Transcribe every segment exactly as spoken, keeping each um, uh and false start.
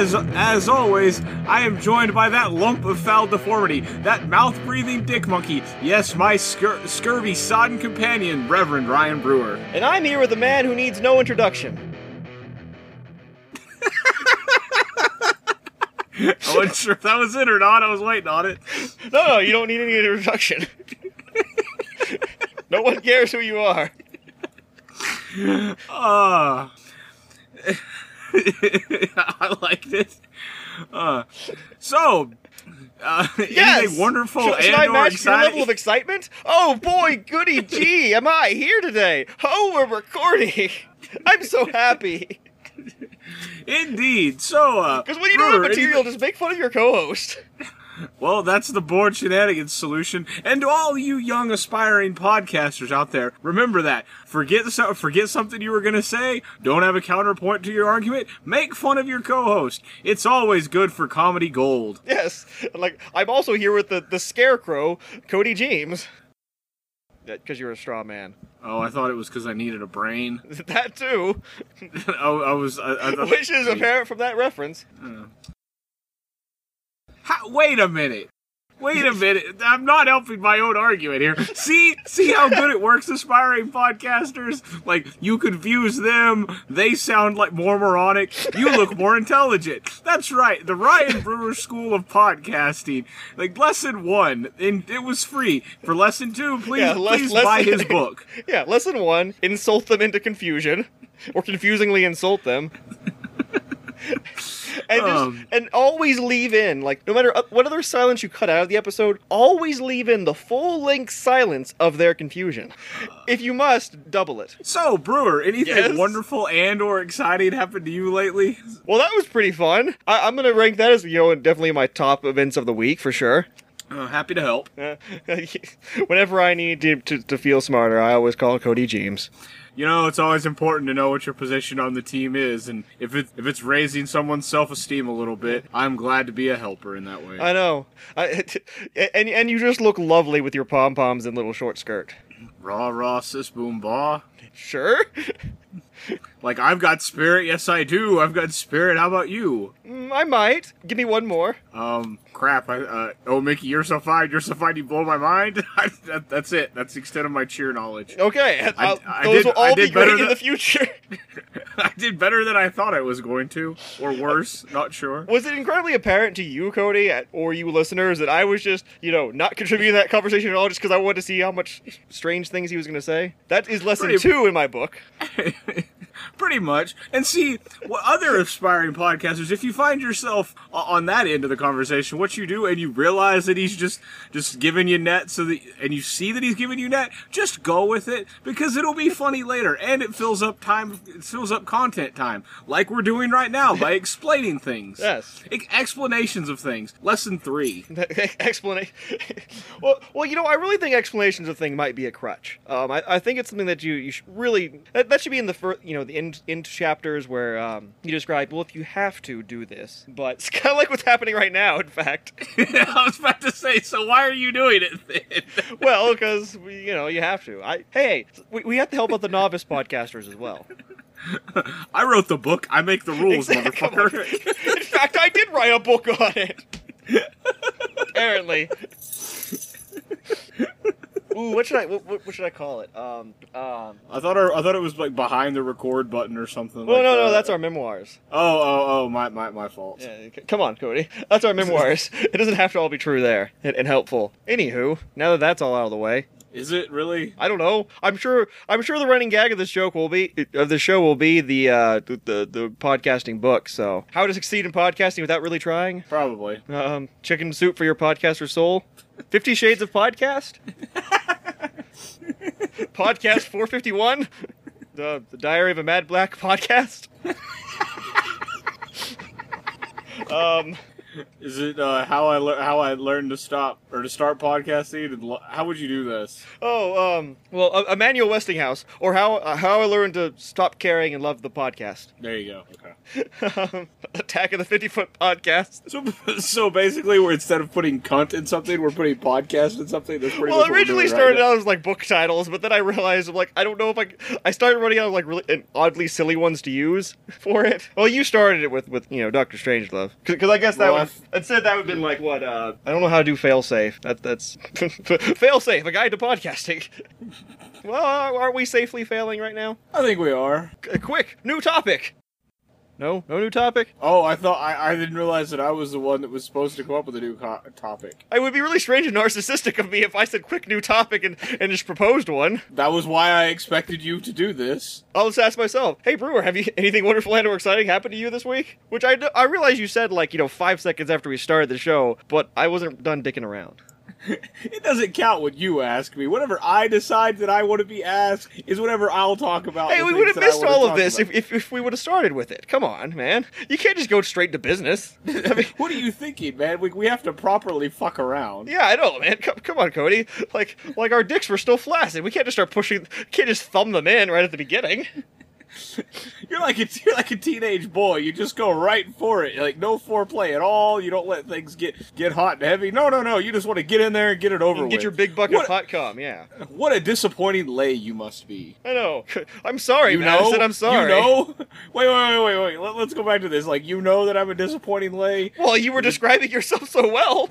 As as always, I am joined by that lump of foul deformity, that mouth-breathing dick monkey, yes, my scur- scurvy sodden companion, Reverend Ryan Brewer. And I'm here with a man who needs no introduction. I wasn't sure if that was it or not. I was waiting on it. No, no, you don't need any introduction. No one cares who you are. Uh, I liked it. Uh, so, uh, yes. It is a wonderful should, should I match exci- your level of excitement? Oh boy, goody gee, am I here today? Oh, we're recording. I'm so happy. Indeed. So, uh... because when you Brewer, don't have material, anything... just make fun of your co-host. Well, that's the Bored Shenanigans solution. And to all you young, aspiring podcasters out there, remember that. Forget so- forget something you were going to say. Don't have a counterpoint to your argument. Make fun of your co-host. It's always good for comedy gold. Yes. Like, I'm also here with the, the scarecrow, Cody James. Because you're a straw man. Oh, I thought it was because I needed a brain. That too. Oh, I was. I, I thought, which is apparent from that reference. Uh, how, wait a minute. Wait a minute. I'm not helping my own argument here. See, see how good it works, aspiring podcasters. Like, you confuse them. They sound like more moronic. You look more intelligent. That's right. The Ryan Brewer School of Podcasting. Like, lesson one, and it was free. For lesson two, please, yeah, le- please lesson, buy his book. Yeah, lesson one, insult them into confusion, or confusingly insult them. And, um, just, and always leave in, like, no matter what other silence you cut out of the episode, always leave in the full-length silence of their confusion. If you must, double it. So, Brewer, anything yes? wonderful and or exciting happened to you lately? Well, that was pretty fun. I- I'm going to rank that as, you know, definitely my top events of the week, for sure. Uh, happy to help. Uh, whenever I need to, to, to feel smarter, I always call Cody James. You know, it's always important to know what your position on the team is, and if it if it's raising someone's self-esteem a little bit, I'm glad to be a helper in that way. I know, I, and and you just look lovely with your pom poms and little short skirt. Raw, raw, sis, boom, bah. Sure. Like, I've got spirit. Yes, I do. I've got spirit. How about you? Mm, I might. Give me one more. Um, crap. I, uh, oh, Mickey, you're so fine. You're so fine. You blow my mind. I, that, that's it. That's the extent of my cheer knowledge. Okay. I, I those did, will all be great than, in the future. I did better than I thought I was going to, or worse. Not sure. Was it incredibly apparent to you, Cody, or you listeners, that I was just, you know, not contributing to that conversation at all just because I wanted to see how much strange things he was going to say? That is lesson Pretty two in my book. Pretty much. And see, what other aspiring podcasters, if you find yourself on that end of the conversation, what you do, and you realize that he's just just giving you net, so that, and you see that he's giving you net, just go with it, because it'll be funny later, and it fills up time, it fills up content time, like we're doing right now, by explaining things. Yes. E- explanations of things. Lesson three. Explanation. Well, well, you know, I really think explanations of things might be a crutch. Um, I, I think it's something that you, you should really, that, that should be in the first, you know, the end, end chapters where um, you describe, well, if you have to do this, but it's kind of like what's happening right now, in fact. I was about to say, so why are you doing it then? Well, because, you know, you have to. I Hey, we, we have to help out the novice podcasters as well. I wrote the book. I make the rules, exactly. Motherfucker. In fact, I did write a book on it. Apparently. Ooh, what should I what, what should I call it? Um, um, I thought our, I thought it was like behind the record button or something. Well, like no, that. no, that's our memoirs. Oh, oh, oh, my, my, my fault. Yeah, come on, Cody, that's our memoirs. It doesn't have to all be true there and, and helpful. Anywho, now that that's all out of the way. Is it really? I don't know. I'm sure. I'm sure the running gag of this joke will be of the show will be the uh, the, the the podcasting book. So, how to succeed in podcasting without really trying? Probably. Um, chicken soup for your podcaster soul. Fifty Shades of Podcast. Podcast four fifty-one. The, the Diary of a Mad Black Podcast. um. Is it uh, how I le- how I learned to stop or to start podcasting? And lo- how would you do this? Oh, um, well, uh, Emmanuel Westinghouse, or how uh, how I learned to stop caring and love the podcast. There you go. Okay. um, Attack of the Fifty Foot Podcast. So, so basically, we're instead of putting cunt in something, we're putting podcast in something. That's pretty well, much originally what we're doing started right now. Out as like book titles, but then I realized I'm like I don't know if I I started running out of like really and oddly silly ones to use for it. Well, you started it with with you know Doctor Strangelove because I guess that well, was. I'd said that would have been like, what, uh, I don't know how to do fail-safe. That, that's... Fail-safe, a guide to podcasting. Well, aren't we safely failing right now? I think we are. C- quick, new topic! No? No new topic? Oh, I thought... I, I didn't realize that I was the one that was supposed to come up with a new co- topic. It would be really strange and narcissistic of me if I said quick new topic and, and just proposed one. That was why I expected you to do this. I'll just ask myself, hey, Brewer, have you anything wonderful and or exciting happened to you this week? Which I, I realize you said, like, you know, five seconds after we started the show, but I wasn't done dicking around. It doesn't count when you ask me. Whatever I decide that I want to be asked is whatever I'll talk about. Hey, we would have missed all of this if, if if we would have started with it. Come on, man. You can't just go straight to business. I mean, what are you thinking, man? We we have to properly fuck around. Yeah, I know, man. Come, come on, Cody. Like like our dicks were still flaccid. We can't just start pushing. Can't just thumb them in right at the beginning. You're like a you're like a teenage boy. You just go right for it, like no foreplay at all. You don't let things get, get hot and heavy. No, no, no. You just want to get in there and get it over with. Get your big bucket what, of hot cum. Yeah. What a disappointing lay you must be. I know. I'm sorry, you Madison. Know? I'm sorry. You know. Wait, wait, wait, wait, wait. Let, let's go back to this. Like you know that I'm a disappointing lay. Well, you were describing yourself so well.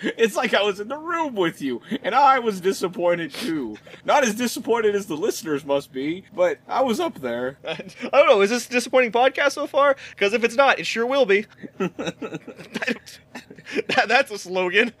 It's like I was in the room with you, and I was disappointed too. Not as disappointed as the listeners must be, but I was up there. I don't know, is this a disappointing podcast so far? Because if it's not, it sure will be. that, that's a slogan.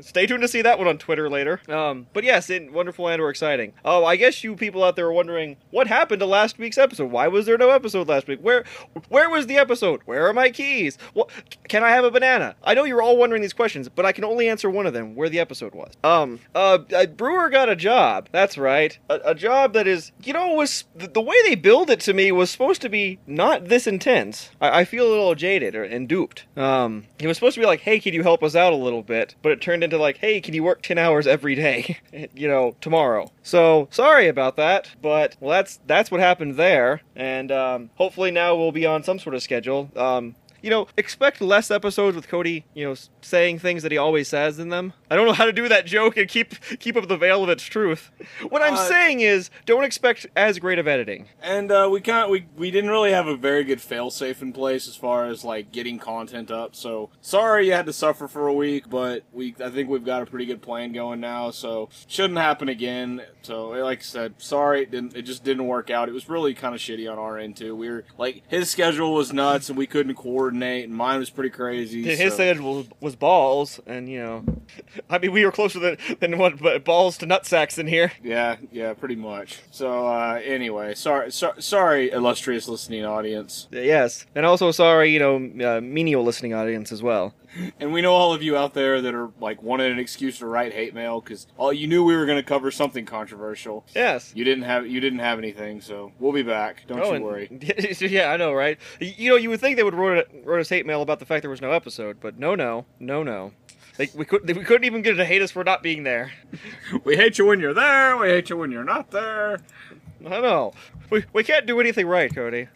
Stay tuned to see that one on Twitter later. Um, but yes, it, wonderful and or exciting. Oh, I guess you people out there are wondering, what happened to last week's episode? Why was there no episode last week? Where where was the episode? Where are my keys? What, can I have a banana? I know you're all wondering these questions, but I can only answer one of them, where the episode was. Um, uh, uh Brewer got a job. That's right. A, a job that is, you know, was the way they billed it to me was supposed to be not this intense. I, I feel a little jaded or, and duped. Um, it was supposed to be like, hey, can you help us out a little bit? bit, but it turned into like, hey, can you work ten hours every day, you know, tomorrow? So, sorry about that, but, well, that's that's what happened there, and um, hopefully now we'll be on some sort of schedule. Um, you know, expect less episodes with Cody, you know, saying things that he always says in them. I don't know how to do that joke and keep keep up the veil of its truth. What I'm uh, saying is, don't expect as great of editing. And uh, we can't, we, we didn't really have a very good fail-safe in place as far as, like, getting content up, so sorry you had to suffer for a week, but we I think we've got a pretty good plan going now, so shouldn't happen again. So, like I said, sorry, it, didn't, it just didn't work out. It was really kind of shitty on our end, too. We were, like, his schedule was nuts, and we couldn't coordinate. And mine was pretty crazy. His so. schedule was balls, and you know, I mean, we were closer than than what, but balls to nutsacks in here. Yeah, yeah, pretty much. So uh, anyway, sorry, so, sorry, illustrious listening audience. Yes, and also sorry, you know, uh, menial listening audience as well. And we know all of you out there that are, like, wanted an excuse to write hate mail, because all you knew we were going to cover something controversial. Yes. You didn't have you didn't have anything, so we'll be back. Don't oh, you worry. Yeah, I know, right? You know, you would think they would wrote, wrote us hate mail about the fact there was no episode, but no, no, no, no. Like, we, could, we couldn't even get it to hate us for not being there. We hate you when you're there, we hate you when you're not there. I know. We we can't do anything right, Cody.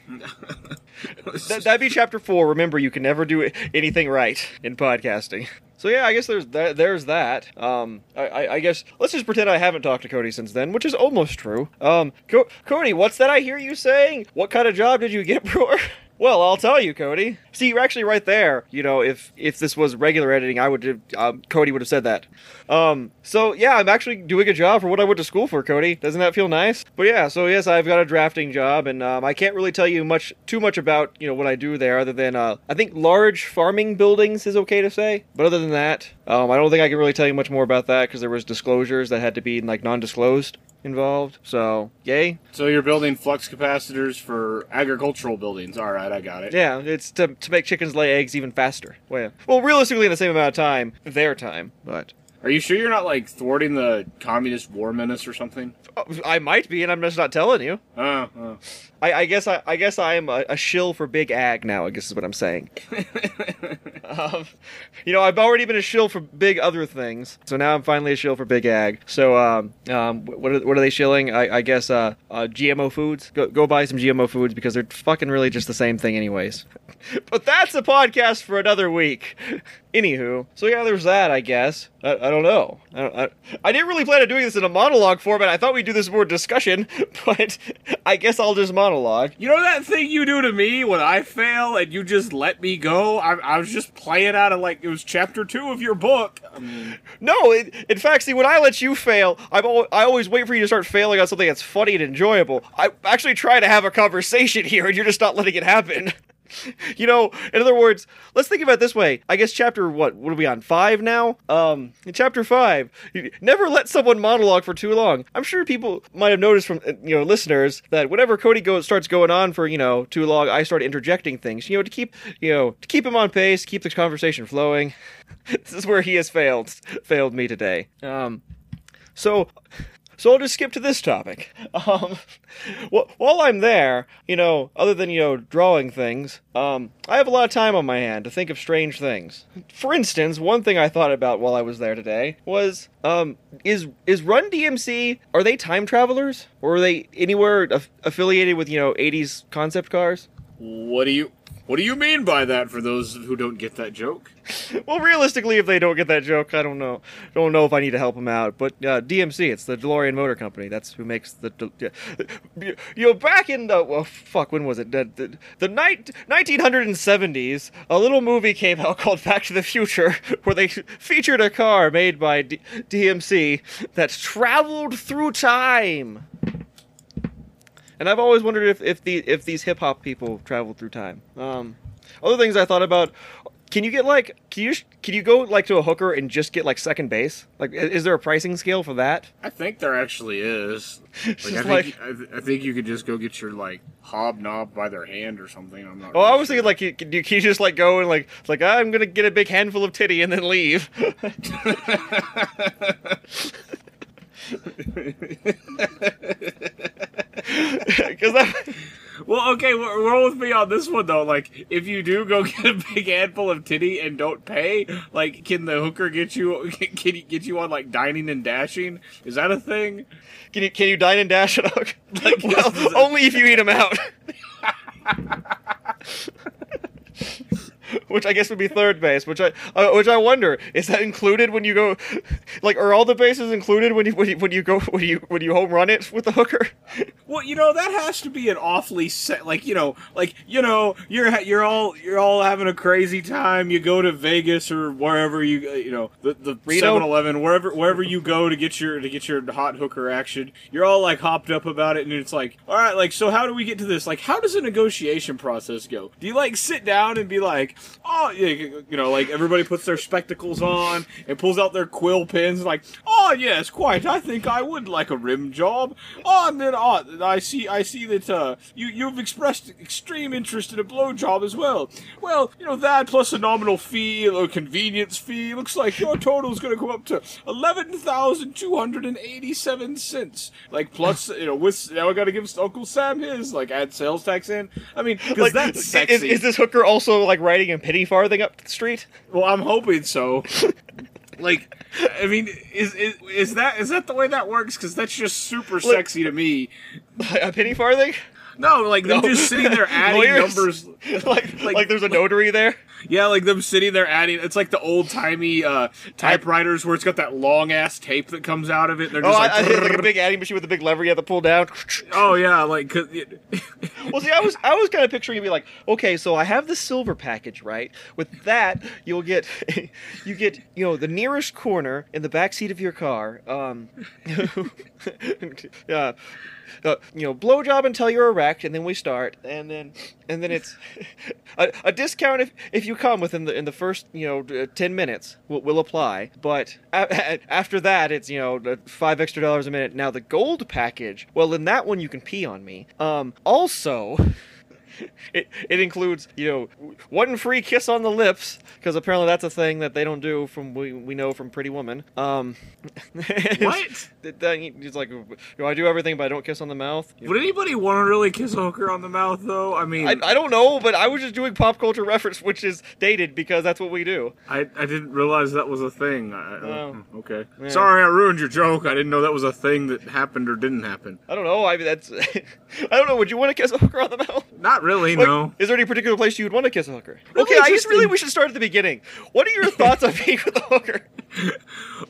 that, that'd be chapter four. Remember, you can never do anything right in podcasting. So yeah, I guess there's that. There's that. Um, I, I guess let's just pretend I haven't talked to Cody since then, which is almost true. Um, Co- Cody, what's that I hear you saying? What kind of job did you get, Brewer? Well, I'll tell you, Cody. See, you're actually right there. You know, if if this was regular editing, I would have, um, Cody would have said that. Um, so, yeah, I'm actually doing a job for what I went to school for, Cody. Doesn't that feel nice? But, yeah, so, yes, I've got a drafting job, and um, I can't really tell you much too much about, you know, what I do there other than, uh, I think large farming buildings is okay to say. But other than that, um, I don't think I can really tell you much more about that because there was disclosures that had to be, like, non-disclosed involved, so yay. So you're building flux capacitors for agricultural buildings. All right, I got it. Yeah, it's to to make chickens lay eggs even faster. Well, well realistically in the same amount of time, their time, but... Are you sure you're not, like, thwarting the communist war menace or something? I might be, and I'm just not telling you. Oh, uh, uh. I, I guess I, I guess I'm a, a shill for Big Ag now, I guess is what I'm saying. um, you know, I've already been a shill for big other things, so now I'm finally a shill for Big Ag. So, um, um, what are, what are they shilling? I, I guess uh, uh, G M O foods. Go, go buy some G M O foods, because they're fucking really just the same thing anyways. But that's a podcast for another week. Anywho, so yeah, there's that, I guess. I, I don't know. I, don't, I, I didn't really plan on doing this in a monologue format. I thought we'd do this more discussion, but I guess I'll just monologue. You know that thing you do to me when I fail and you just let me go? I, I was just playing out of, like, it was chapter two of your book. I mean... No, it, in fact, see, when I let you fail, I'm al- I always wait for you to start failing on something that's funny and enjoyable. I actually try to have a conversation here, and you're just not letting it happen. You know, in other words, let's think about it this way. I guess chapter, what, what are we on, five now? Um, chapter five, never let someone monologue for too long. I'm sure people might have noticed from, you know, listeners that whenever Cody goes, starts going on for, you know, too long, I start interjecting things, you know, to keep, you know, to keep him on pace, keep the conversation flowing. This is where he has failed, failed me today. Um, so... So I'll just skip to this topic. Um, well, while I'm there, you know, other than, you know, drawing things, um, I have a lot of time on my hand to think of strange things. For instance, one thing I thought about while I was there today was, um, is is Run D M C, are they time travelers? Or are they anywhere aff- affiliated with, you know, eighties concept cars? What do you... What do you mean by that, for those who don't get that joke? Well, realistically, if they don't get that joke, I don't know. Don't know if I need to help them out. But uh, D M C, it's the DeLorean Motor Company. That's who makes the... De- you know, back in the... Oh, fuck, when was it? The, the, the ni- nineteen seventies, a little movie came out called Back to the Future, where they featured a car made by D- DMC that traveled through time. And I've always wondered if, if, the, if these hip-hop people traveled through time. Um, other things I thought about... Can you get, like... Can you can you go, like, to a hooker and just get, like, second base? Like, is there a pricing scale for that? I think there actually is. Like, I, like, think, I, th- I think you could just go get your, like, hobnob by their hand or something. I'm not Oh, really I was sure. thinking, like, you, can you just, like, go and, like, like I'm going to get a big handful of titty and then leave. Cause that... Well, okay, roll with me on this one, though. Like, if you do go get a big handful of titty and don't pay, like, can the hooker get you, can you get you on, like, dining and dashing? Is that a thing? Can you, can you dine and dash at a hooker? Like, well, that... only if you eat them out. Which I guess would be third base. Which I, uh, which I wonder, is that included when you go? Like, are all the bases included when you when you, when you go when you when you home run it with the hooker? Well, you know that has to be an awfully set. Like you know, like you know, you're you're all you're all having a crazy time. You go to Vegas or wherever you you know the the seven eleven wherever wherever you go to get your to get your hot hooker action. You're all like hopped up about it, and it's like, all right, like so how do we get to this? Like, how does the negotiation process go? Do you like sit down and be like, oh, you know, like, everybody puts their spectacles on and pulls out their quill pens, like, oh, yes, quite, I think I would like a rim job. Oh, and then, oh, I see I see that uh, you, you've expressed extreme interest in a blowjob as well. Well, you know, that plus a nominal fee, a convenience fee, looks like your total's going to come up to eleven thousand two hundred eighty-seven cents. Like, plus, you know, with, now I got to give Uncle Sam his, like, add sales tax in. I mean, because like, that's sexy. Is, is this hooker also, like, writing a penny farthing up the street? Well, I'm hoping so. Like, I mean, is, is is that is that the way that works? Because that's just super Look, sexy to me. A penny farthing? No, like them no. just sitting there adding Lawyers? numbers. Like, like, like there's a notary like, there? Yeah, like them sitting there adding, it's like the old-timey uh, typewriters where it's got that long-ass tape that comes out of it. They're just oh, like... I, I hit, like a big adding machine with a big lever you have to pull down. Oh, yeah, like... Cause it... Well, see, I was I was kind of picturing you be like, okay, so I have the silver package, right? With that, you'll get, you get, you know, the nearest corner in the backseat of your car. Um, yeah. Uh, you know, blowjob until you're erect, and then we start, and then, and then it's a, a discount if, if you come within the in the first you know ten minutes will will apply. But a- after that, it's you know five extra dollars a minute. Now the gold package, well, in that one you can pee on me. Um, also. It it includes, you know, one free kiss on the lips, because apparently that's a thing that they don't do from we we know from Pretty Woman. Um, what? He's like, you know, I do everything, but I don't kiss on the mouth. You Would know? Anybody want to really kiss a hooker on the mouth, though? I mean, I, I don't know, but I was just doing pop culture reference, which is dated because that's what we do. I I didn't realize that was a thing. I, oh. uh, okay, yeah. Sorry, I ruined your joke. I didn't know that was a thing that happened or didn't happen. I don't know. I mean, that's I don't know. Would you want to kiss a hooker on the mouth? Not really, like, no. Is there any particular place you'd want to kiss a hooker? Really okay, I guess really we should start at the beginning. What are your thoughts on being with a hooker?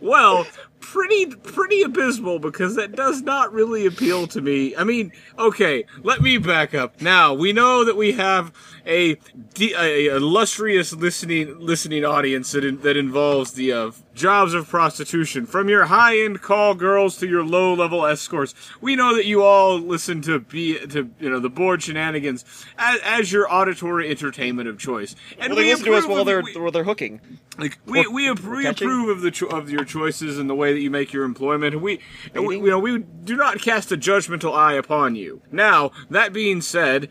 Well, pretty pretty abysmal, because that does not really appeal to me. I mean, okay, let me back up. Now, we know that we have a, de- a illustrious listening listening audience that in- that involves the uh, jobs of prostitution, from your high-end call girls to your low-level escorts. We know that you all listen to be to you know the Bored Shenanigans as, as your auditory entertainment of choice. And well, they we listen to us while they're we, while they're hooking. Like we we, ap- we approve of the cho- of your choices and the way that you make your employment. And we, and we you know we do not cast a judgmental eye upon you. Now, that being said,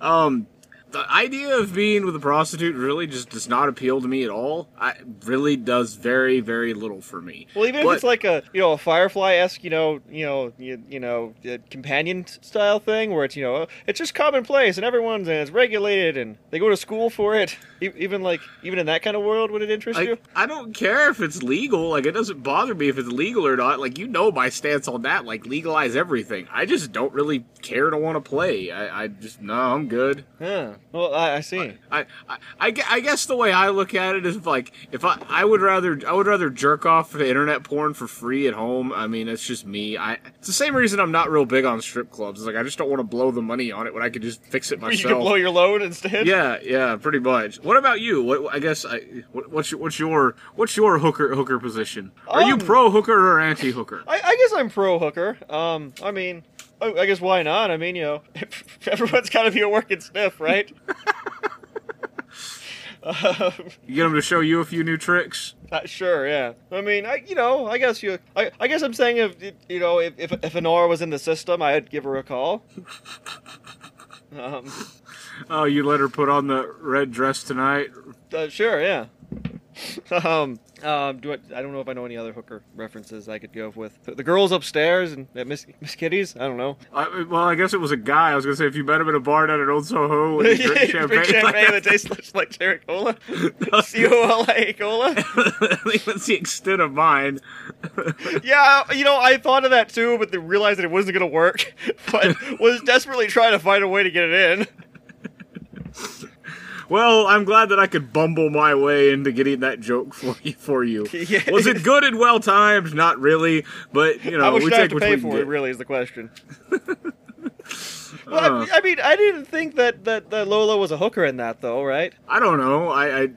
um. The idea of being with a prostitute really just does not appeal to me at all. I really does very, very little for me. Well, even but, if it's like a you know a Firefly-esque you know you know you, you know companion style thing where it's you know it's just commonplace and everyone's and it's regulated and they go to school for it. Even like even in that kind of world, would it interest I, you? I don't care if it's legal. Like, it doesn't bother me if it's legal or not. Like, you know my stance on that. Like, legalize everything. I just don't really care to want to play. I, I just no, I'm good. Yeah. Well, I, I see. I, I, I, I guess the way I look at it is like if I, I would rather I would rather jerk off to internet porn for free at home. I mean, it's just me. I it's the same reason I'm not real big on strip clubs. It's like I just don't want to blow the money on it when I could just fix it myself. You can blow your load instead. Yeah, yeah, pretty much. What about you? What I guess I what, what's your, what's your what's your hooker hooker position? Are um, you pro hooker or anti hooker? I, I guess I'm pro hooker. Um, I mean. I guess why not? I mean, you know, everyone's got to be a working sniff, right? um, you get them to show you a few new tricks? Uh, sure, yeah. I mean, I you know, I guess you. I, I guess I'm saying if you know if if, if Honora was in the system, I'd give her a call. Um, oh, you let her put on the red dress tonight? Uh, sure, yeah. um, um, do I, I don't know if I know any other hooker references I could go with. The, the girls upstairs and at Miss Miss Kitty's. I don't know. I, well, I guess it was a guy. I was gonna say if you met him at a bar down at Old Soho and you drink champagne, drink champagne that tastes like cherry cola, C O L A cola. I think that's the extent of mine. Yeah, you know, I thought of that too, but then realized that it wasn't gonna work. But was desperately trying to find a way to get it in. Well, I'm glad that I could bumble my way into getting that joke for you. For you. Yeah. Was it good and well-timed? Not really, but, you know, How much we did I take have to pay for it, really, is the question. Well, uh, I, I mean, I didn't think that, that, that Lola was a hooker in that, though, right? I don't know. I I,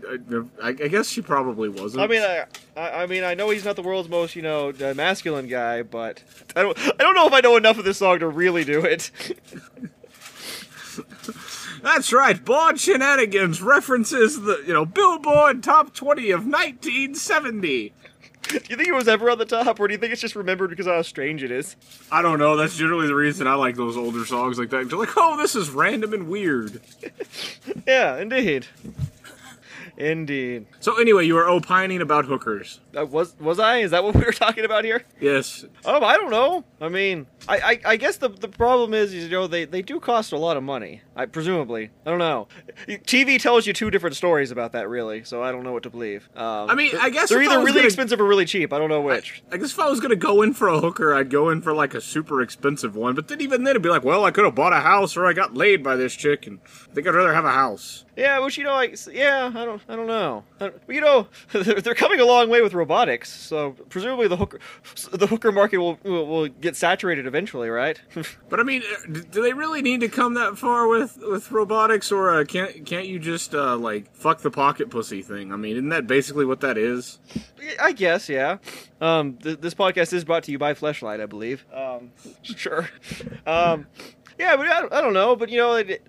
I, I guess she probably wasn't. I mean, I, I, I mean, I know he's not the world's most, you know, masculine guy, but I don't, I don't know if I know enough of this song to really do it. That's right, Bored Shenanigans references the, you know, Billboard Top twenty of nineteen seventy. Do you think it was ever on the top, or do you think it's just remembered because of how strange it is? I don't know, that's generally the reason I like those older songs like that. They're like, oh, this is random and weird. Yeah, indeed. Indeed. So anyway, you were opining about hookers. Uh, was was I? Is that what we were talking about here? Yes. Um, I don't know. I mean, I, I, I guess the the problem is, you know, they, they do cost a lot of money, I presumably. I don't know. T V tells you two different stories about that, really, so I don't know what to believe. Um, I mean, I guess they're either really gonna, expensive or really cheap. I don't know which. I, I guess if I was going to go in for a hooker, I'd go in for, like, a super expensive one. But then even then, it'd be like, well, I could have bought a house or I got laid by this chick, and I think I'd rather have a house. Yeah, which, you know, I, yeah, I don't I don't know. I don't, you know, they're, they're coming a long way with robotics, so presumably the hooker the hooker market will will, will get saturated eventually, right? But I mean, do they really need to come that far with, with robotics, or uh, can't can't you just uh, like fuck the pocket pussy thing? I mean, isn't that basically what that is? I guess, yeah. Um, th- this podcast is brought to you by Fleshlight, I believe. Um, sure. Um. Yeah, but I, I don't know. But you know, it,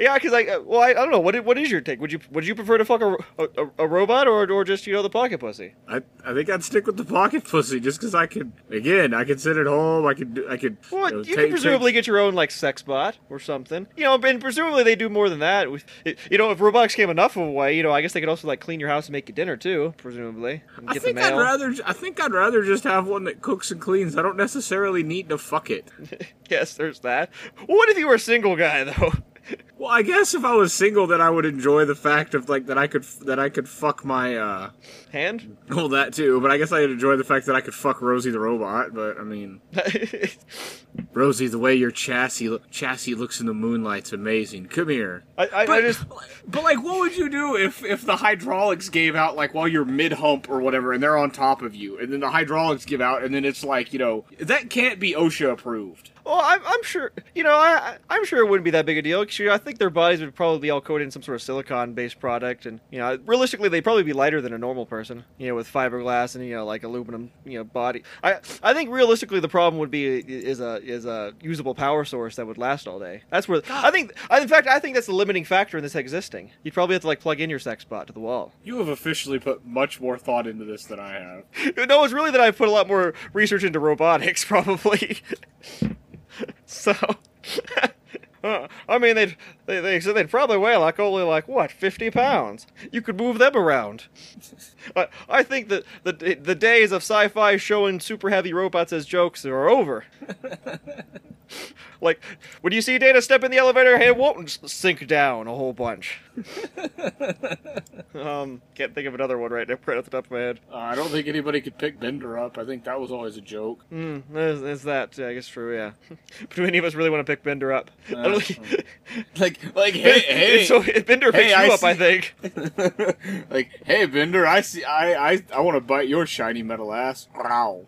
yeah, because I well, I, I don't know. What what is your take? Would you would you prefer to fuck a, a, a robot or or just you know the pocket pussy? I I think I'd stick with the pocket pussy just because I could. Again, I could sit at home. I could I could. Well, you, know, you take, could presumably take... get your own like sex bot or something. You know, and presumably they do more than that. With you know, if robots came enough of a way, you know, I guess they could also like clean your house and make you dinner too, presumably. I think I'd rather I think I'd rather just have one that cooks and cleans. I don't necessarily need to fuck it. Yes, there's that. What if you were a single guy, though? Well, I guess if I was single, then I would enjoy the fact of like that I could that I could fuck my uh, hand. Well, that too. But I guess I'd enjoy the fact that I could fuck Rosie the robot. But I mean, Rosie, the way your chassis chassis looks in the moonlight's amazing. Come here. I, I, but, I just... but like, what would you do if if the hydraulics gave out like while you're mid hump or whatever, and they're on top of you, and then the hydraulics give out, and then it's like you know that can't be OSHA approved. Well, I'm, I'm sure, you know, I, I'm sure it wouldn't be that big a deal. Cause, you know, I think their bodies would probably be all coated in some sort of silicon-based product. And, you know, realistically, they'd probably be lighter than a normal person, you know, with fiberglass and, you know, like aluminum, you know, body. I I think realistically the problem would be is a is a usable power source that would last all day. That's where, God. I think, I, in fact, I think that's the limiting factor in this existing. You'd probably have to, like, plug in your sex bot to the wall. You have officially put much more thought into this than I have. No, it's really that I've put a lot more research into robotics, probably. So, uh, I mean, they'd, they they said they'd probably weigh like only like what fifty pounds. You could move them around. uh, I think that the the days of sci-fi showing super heavy robots as jokes are over. Like, when you see Data step in the elevator, it won't sink down a whole bunch. um, can't think of another one right now, right off the top of my head. Uh, I don't think anybody could pick Bender up. I think that was always a joke. Mm, is, is that, yeah, I guess, true, yeah. But do any of us really want to pick Bender up? Uh, I don't think... Like, like, hey, hey. So Bender picks hey, you I up, see... I think. Like, hey, Bender, I see, I, I, I want to bite your shiny metal ass. Wow.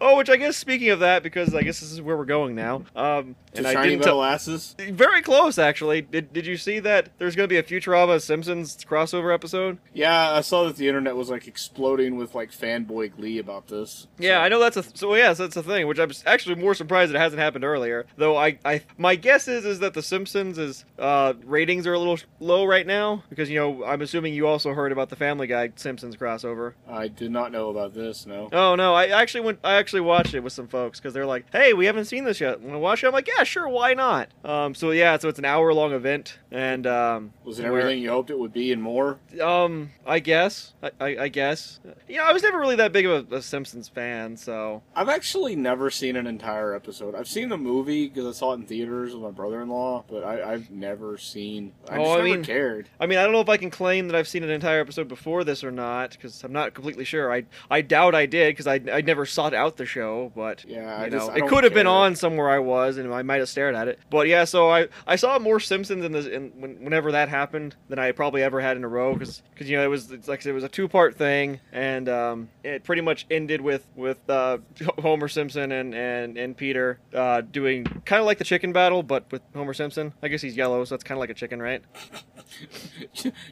Oh, which I guess, speaking of that, because I guess this is where we're going now. Um, and I shiny didn't metal asses? Very close, actually. Did Did you see that there's going to be a Futurama Simpsons crossover episode? Yeah, I saw that the internet was, like, exploding with, like, fanboy glee about this. Yeah, so. I know that's a... Th- so, yes, that's a thing, which I'm actually more surprised it hasn't happened earlier. Though, I, I my guess is is that the Simpsons is uh, ratings are a little low right now. Because, you know, I'm assuming you also heard about the Family Guy Simpsons crossover. I did not know about this, no. Oh, no, I actually went... I actually watched it with some folks because they're like, "Hey, we haven't seen this yet. Want to watch it?" I'm like, "Yeah, sure. Why not?" Um, so yeah, so it's an hour-long event, and um, was it everything you hoped it would be and more? Um, I guess. I, I, I guess. You know, I was never really that big of a, a Simpsons fan, so I've actually never seen an entire episode. I've seen the movie because I saw it in theaters with my brother-in-law, but I, I've never seen. I just oh, I never mean, cared. I mean, I don't know if I can claim that I've seen an entire episode before this or not because I'm not completely sure. I I doubt I did because I I never saw it out the show, but yeah, you know, just, it could have care. been on somewhere I was, and I might have stared at it. But yeah, so I, I saw more Simpsons in the in when, whenever that happened than I probably ever had in a row, because you know it was it's like it was a two part thing, and um, it pretty much ended with with uh, Homer Simpson and and and Peter uh, doing kind of like the chicken battle, but with Homer Simpson. I guess he's yellow, so that's kind of like a chicken, right?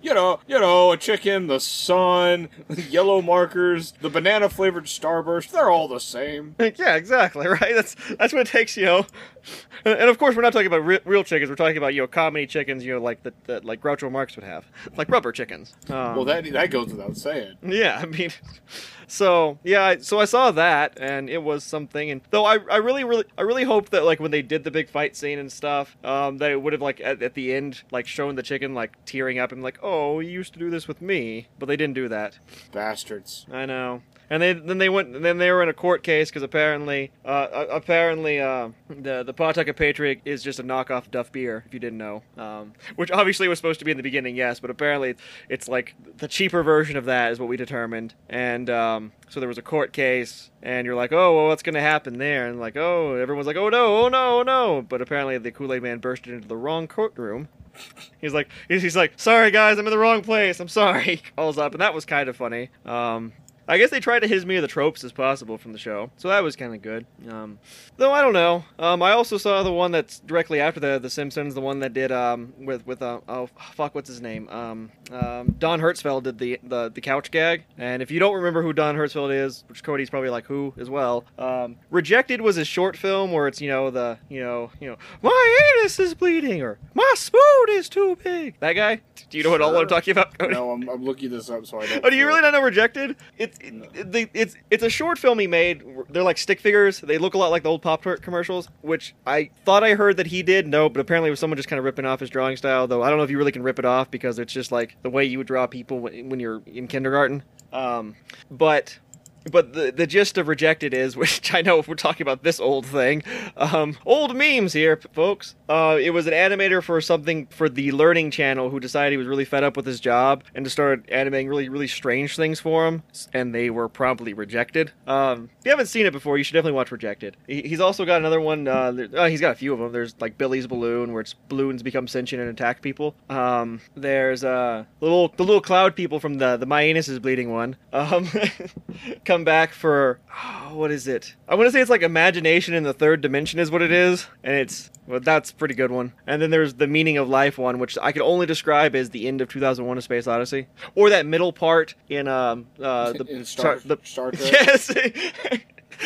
you know, you know, a chicken, the sun, the yellow markers, the banana flavored Starburst, they're all the same. Yeah, exactly, right? That's that's what it takes, you know. And, and of course, we're not talking about re- real chickens. We're talking about, you know, comedy chickens, you know, like that, that like Groucho Marx would have, like rubber chickens. Um, well, that that goes without saying. Yeah, I mean, so yeah, so I saw that, and it was something. And though I, I really, really, I really hoped that like when they did the big fight scene and stuff, um, that it would have like at, at the end like shown the chicken like tearing up and like, oh, you used to do this with me, but they didn't do that. Bastards. I know. And they, then they went. Then they were in a court case because apparently, uh, apparently, uh, the the Pawtucket Patriot is just a knockoff Duff Beer. If you didn't know, um, which obviously was supposed to be in the beginning, yes, but apparently it's like the cheaper version of that is what we determined. And um, so there was a court case, and you're like, oh, well, what's going to happen there? And like, oh, everyone's like, oh no, oh no, oh no. But apparently the Kool-Aid Man burst into the wrong courtroom. He's like, he's, he's like, sorry guys, I'm in the wrong place. I'm sorry. Calls up, and that was kind of funny. Um. I guess they tried to hit as many of the tropes as possible from the show, so that was kind of good. Um, though I don't know. Um, I also saw the one that's directly after the the Simpsons, the one that did um with with uh, oh fuck what's his name um, um Don Hertzfeldt did the, the the couch gag, and if you don't remember who Don Hertzfeldt is, which Cody's probably like who as well. Um, Rejected was his short film where it's you know the you know you know my anus is bleeding or my spoon is too big. That guy. Do you know what sure. all I'm talking about, Cody? No, I'm, I'm looking this up, so I don't. Oh, do you really not know Rejected? It's It, no. it, it's it's a short film he made. They're like stick figures. They look a lot like the old Pop-Tart commercials, which I thought I heard that he did. No, but apparently it was someone just kind of ripping off his drawing style, though I don't know if you really can rip it off because it's just like the way you would draw people when, when you're in kindergarten. Um, but... But the the gist of Rejected is, which I know if we're talking about this old thing, um, old memes here, folks. Uh, it was an animator for something for the Learning Channel who decided he was really fed up with his job and just started animating really, really strange things for him, and they were promptly rejected. Um, if you haven't seen it before, you should definitely watch Rejected. He, he's also got another one. Uh, there, oh, he's got a few of them. There's like Billy's Balloon, where it's balloons become sentient and attack people. Um, there's uh, little the little cloud people from the the My Anus is Bleeding one. Um, back for oh, what is it? I want to say it's like Imagination in the Third Dimension is what it is, and it's well, that's a pretty good one. And then there's the Meaning of Life one, which I could only describe as the end of two thousand one: A Space Odyssey, or that middle part in um uh the, in Star, the Star Trek. Yes.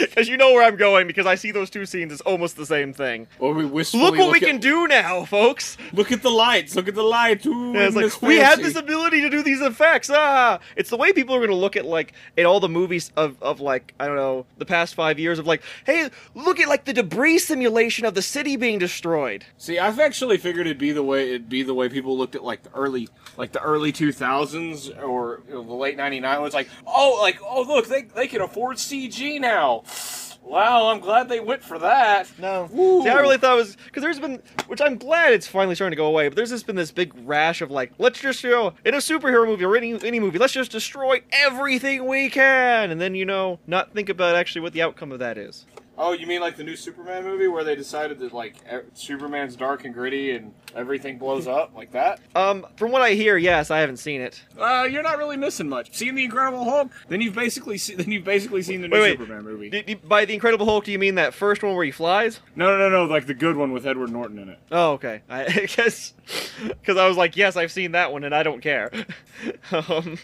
Because you know where I'm going, because I see those two scenes as almost the same thing. Or we wistfully look what look we at, can do now, folks! Look at the lights! Look at the lights! Ooh, yeah, it's like, we have this ability to do these effects! Ah! It's the way people are going to look at, like, at all the movies of, of, like, I don't know, the past five years of, like, hey, look at, like, the debris simulation of the city being destroyed! See, I've actually figured it'd be the way, it'd be the way people looked at, like, the early, like, the early two thousands, or you know, the late ninety-nine, it's like, oh, like, oh, look, they, they can afford C G now! Wow, I'm glad they went for that. No. Woo. See, I really thought it was... Because there's been... Which I'm glad it's finally starting to go away, but there's just been this big rash of like, let's just, you know, in a superhero movie or any, any movie, let's just destroy everything we can, and then, you know, not think about actually what the outcome of that is. Oh, you mean like the new Superman movie where they decided that like e- Superman's dark and gritty and everything blows up like that? Um, from what I hear, yes, I haven't seen it. Uh, you're not really missing much. Seen the Incredible Hulk? Then you've basically se- then you've basically seen the wait, new wait. Superman movie. D- d- by the Incredible Hulk, do you mean that first one where he flies? No, no, no, no, like the good one with Edward Norton in it. Oh, okay. I, I guess because I was like, yes, I've seen that one, and I don't care. um,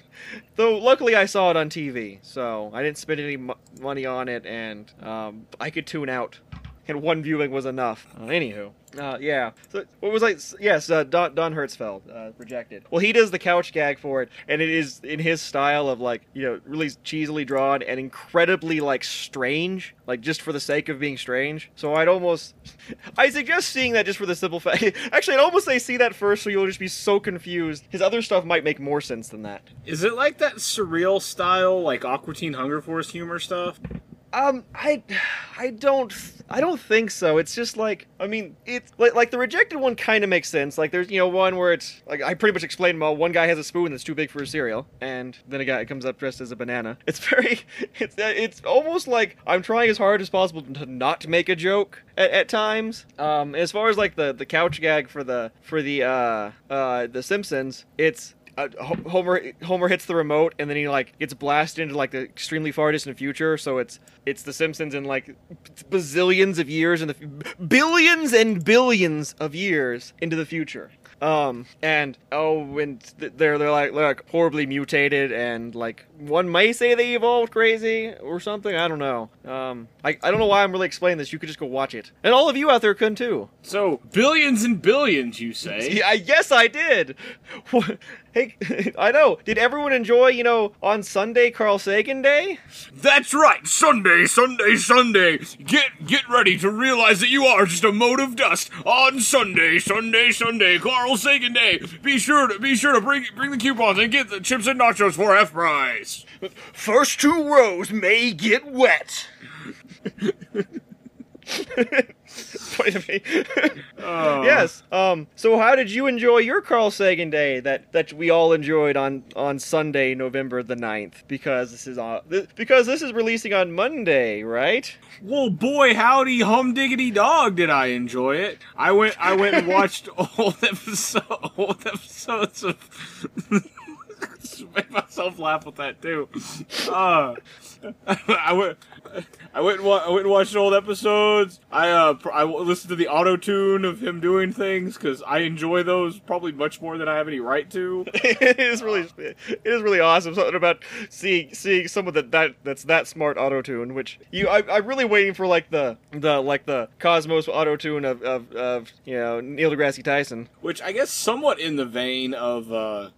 though luckily I saw it on T V, so I didn't spend any m- money on it, and um. I I could tune out, and one viewing was enough. Uh, anywho, uh, yeah. So what was I? Yes, uh, Don, Don Hertzfeldt, uh, Rejected. Well, he does the couch gag for it, and it is in his style of like you know really cheesily drawn and incredibly like strange, like just for the sake of being strange. So I'd almost, I suggest seeing that just for the simple fact. Actually, I'd almost say see that first, so you'll just be so confused. His other stuff might make more sense than that. Is it like that surreal style, like Aqua Teen Hunger Force humor stuff? Um, I, I don't, I don't think so. It's just like, I mean, it's like, like the Rejected one kind of makes sense. Like there's, you know, one where it's like, I pretty much explained them all. One guy has a spoon that's too big for his cereal. And then a guy comes up dressed as a banana. It's very, it's, it's almost like I'm trying as hard as possible to not make a joke at, at times. Um, as far as like the, the couch gag for the, for the, uh, uh, the Simpsons, it's. Uh, Homer Homer hits the remote and then he like gets blasted into like the extremely far distant future. So it's it's the Simpsons in like bazillions of years in the f- billions and billions of years into the future. Um and oh and they're they're like they're like horribly mutated and like one may say they evolved crazy or something. I don't know. Um I, I don't know why I'm really explaining this. You could just go watch it. And all of you out there could too. So billions and billions you say? Yeah, yes I did. Hey I know. Did everyone enjoy, you know, on Sunday Carl Sagan Day? That's right. Sunday, Sunday, Sunday. Get get ready to realize that you are just a mote of dust on Sunday, Sunday, Sunday, Carl Sagan Day. Be sure to be sure to bring bring the coupons and get the chips and nachos for half price. First two rows may get wet. uh. Yes. Um. So, how did you enjoy your Carl Sagan Day that, that we all enjoyed on, on Sunday, November the ninth? Because this is on this, because this is releasing on Monday, right? Well, boy, howdy, hum diggity dog! Did I enjoy it? I went. I went and watched all episodes. All episodes of. just made myself laugh with that too. Uh, I went, I went, and wa- I went and watched old episodes. I uh, pr- I listened to the auto tune of him doing things because I enjoy those probably much more than I have any right to. It is really, it is really awesome. Something about seeing seeing someone that, that that's that smart auto tune. Which you, I, I'm really waiting for like the the like the Cosmos auto tune of, of of you know Neil deGrasse Tyson. Which I guess somewhat in the vein of uh,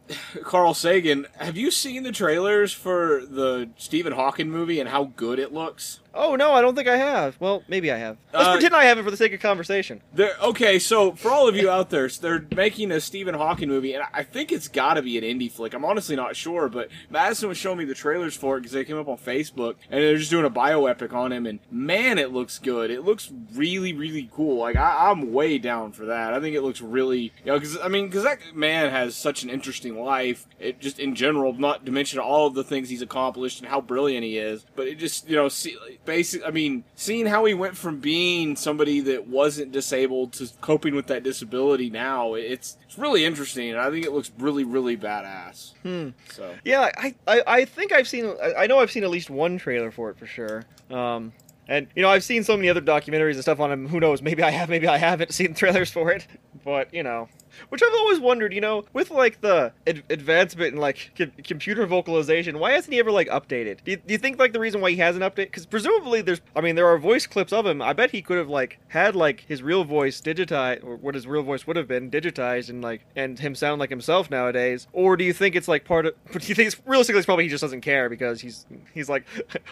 Carl Sagan. Have you seen the trailers for the Stephen Hawking movie and how good it looks? Oh, no, I don't think I have. Well, maybe I have. Let's uh, pretend I haven't for the sake of conversation. Okay, so for all of you out there, they're making a Stephen Hawking movie, and I think it's got to be an indie flick. I'm honestly not sure, but Madison was showing me the trailers for it because they came up on Facebook, and they're just doing a bioepic on him, and man, it looks good. It looks really, really cool. Like, I, I'm way down for that. I think it looks really, you know, because, I mean, because that man has such an interesting life, it just in general, not to mention all of the things he's accomplished and how brilliant he is, but it just, you know, see... Basically, I mean, seeing how he went from being somebody that wasn't disabled to coping with that disability now, it's it's really interesting. And I think it looks really, really badass. Hmm. So yeah, I, I, I think I've seen, I know I've seen at least one trailer for it for sure. Um, and, you know, I've seen so many other documentaries and stuff on him. Who knows? Maybe I have, maybe I haven't seen trailers for it. But, you know... Which I've always wondered, you know, with, like, the ad- advancement in, like, com- computer vocalization, why hasn't he ever, like, updated? Do you, do you think, like, the reason why he hasn't updated? Because presumably there's, I mean, there are voice clips of him. I bet he could have, like, had, like, his real voice digitized, or what his real voice would have been, digitized and, like, and him sound like himself nowadays. Or do you think it's, like, part of, do you think it's, realistically, it's probably he just doesn't care because he's, he's like,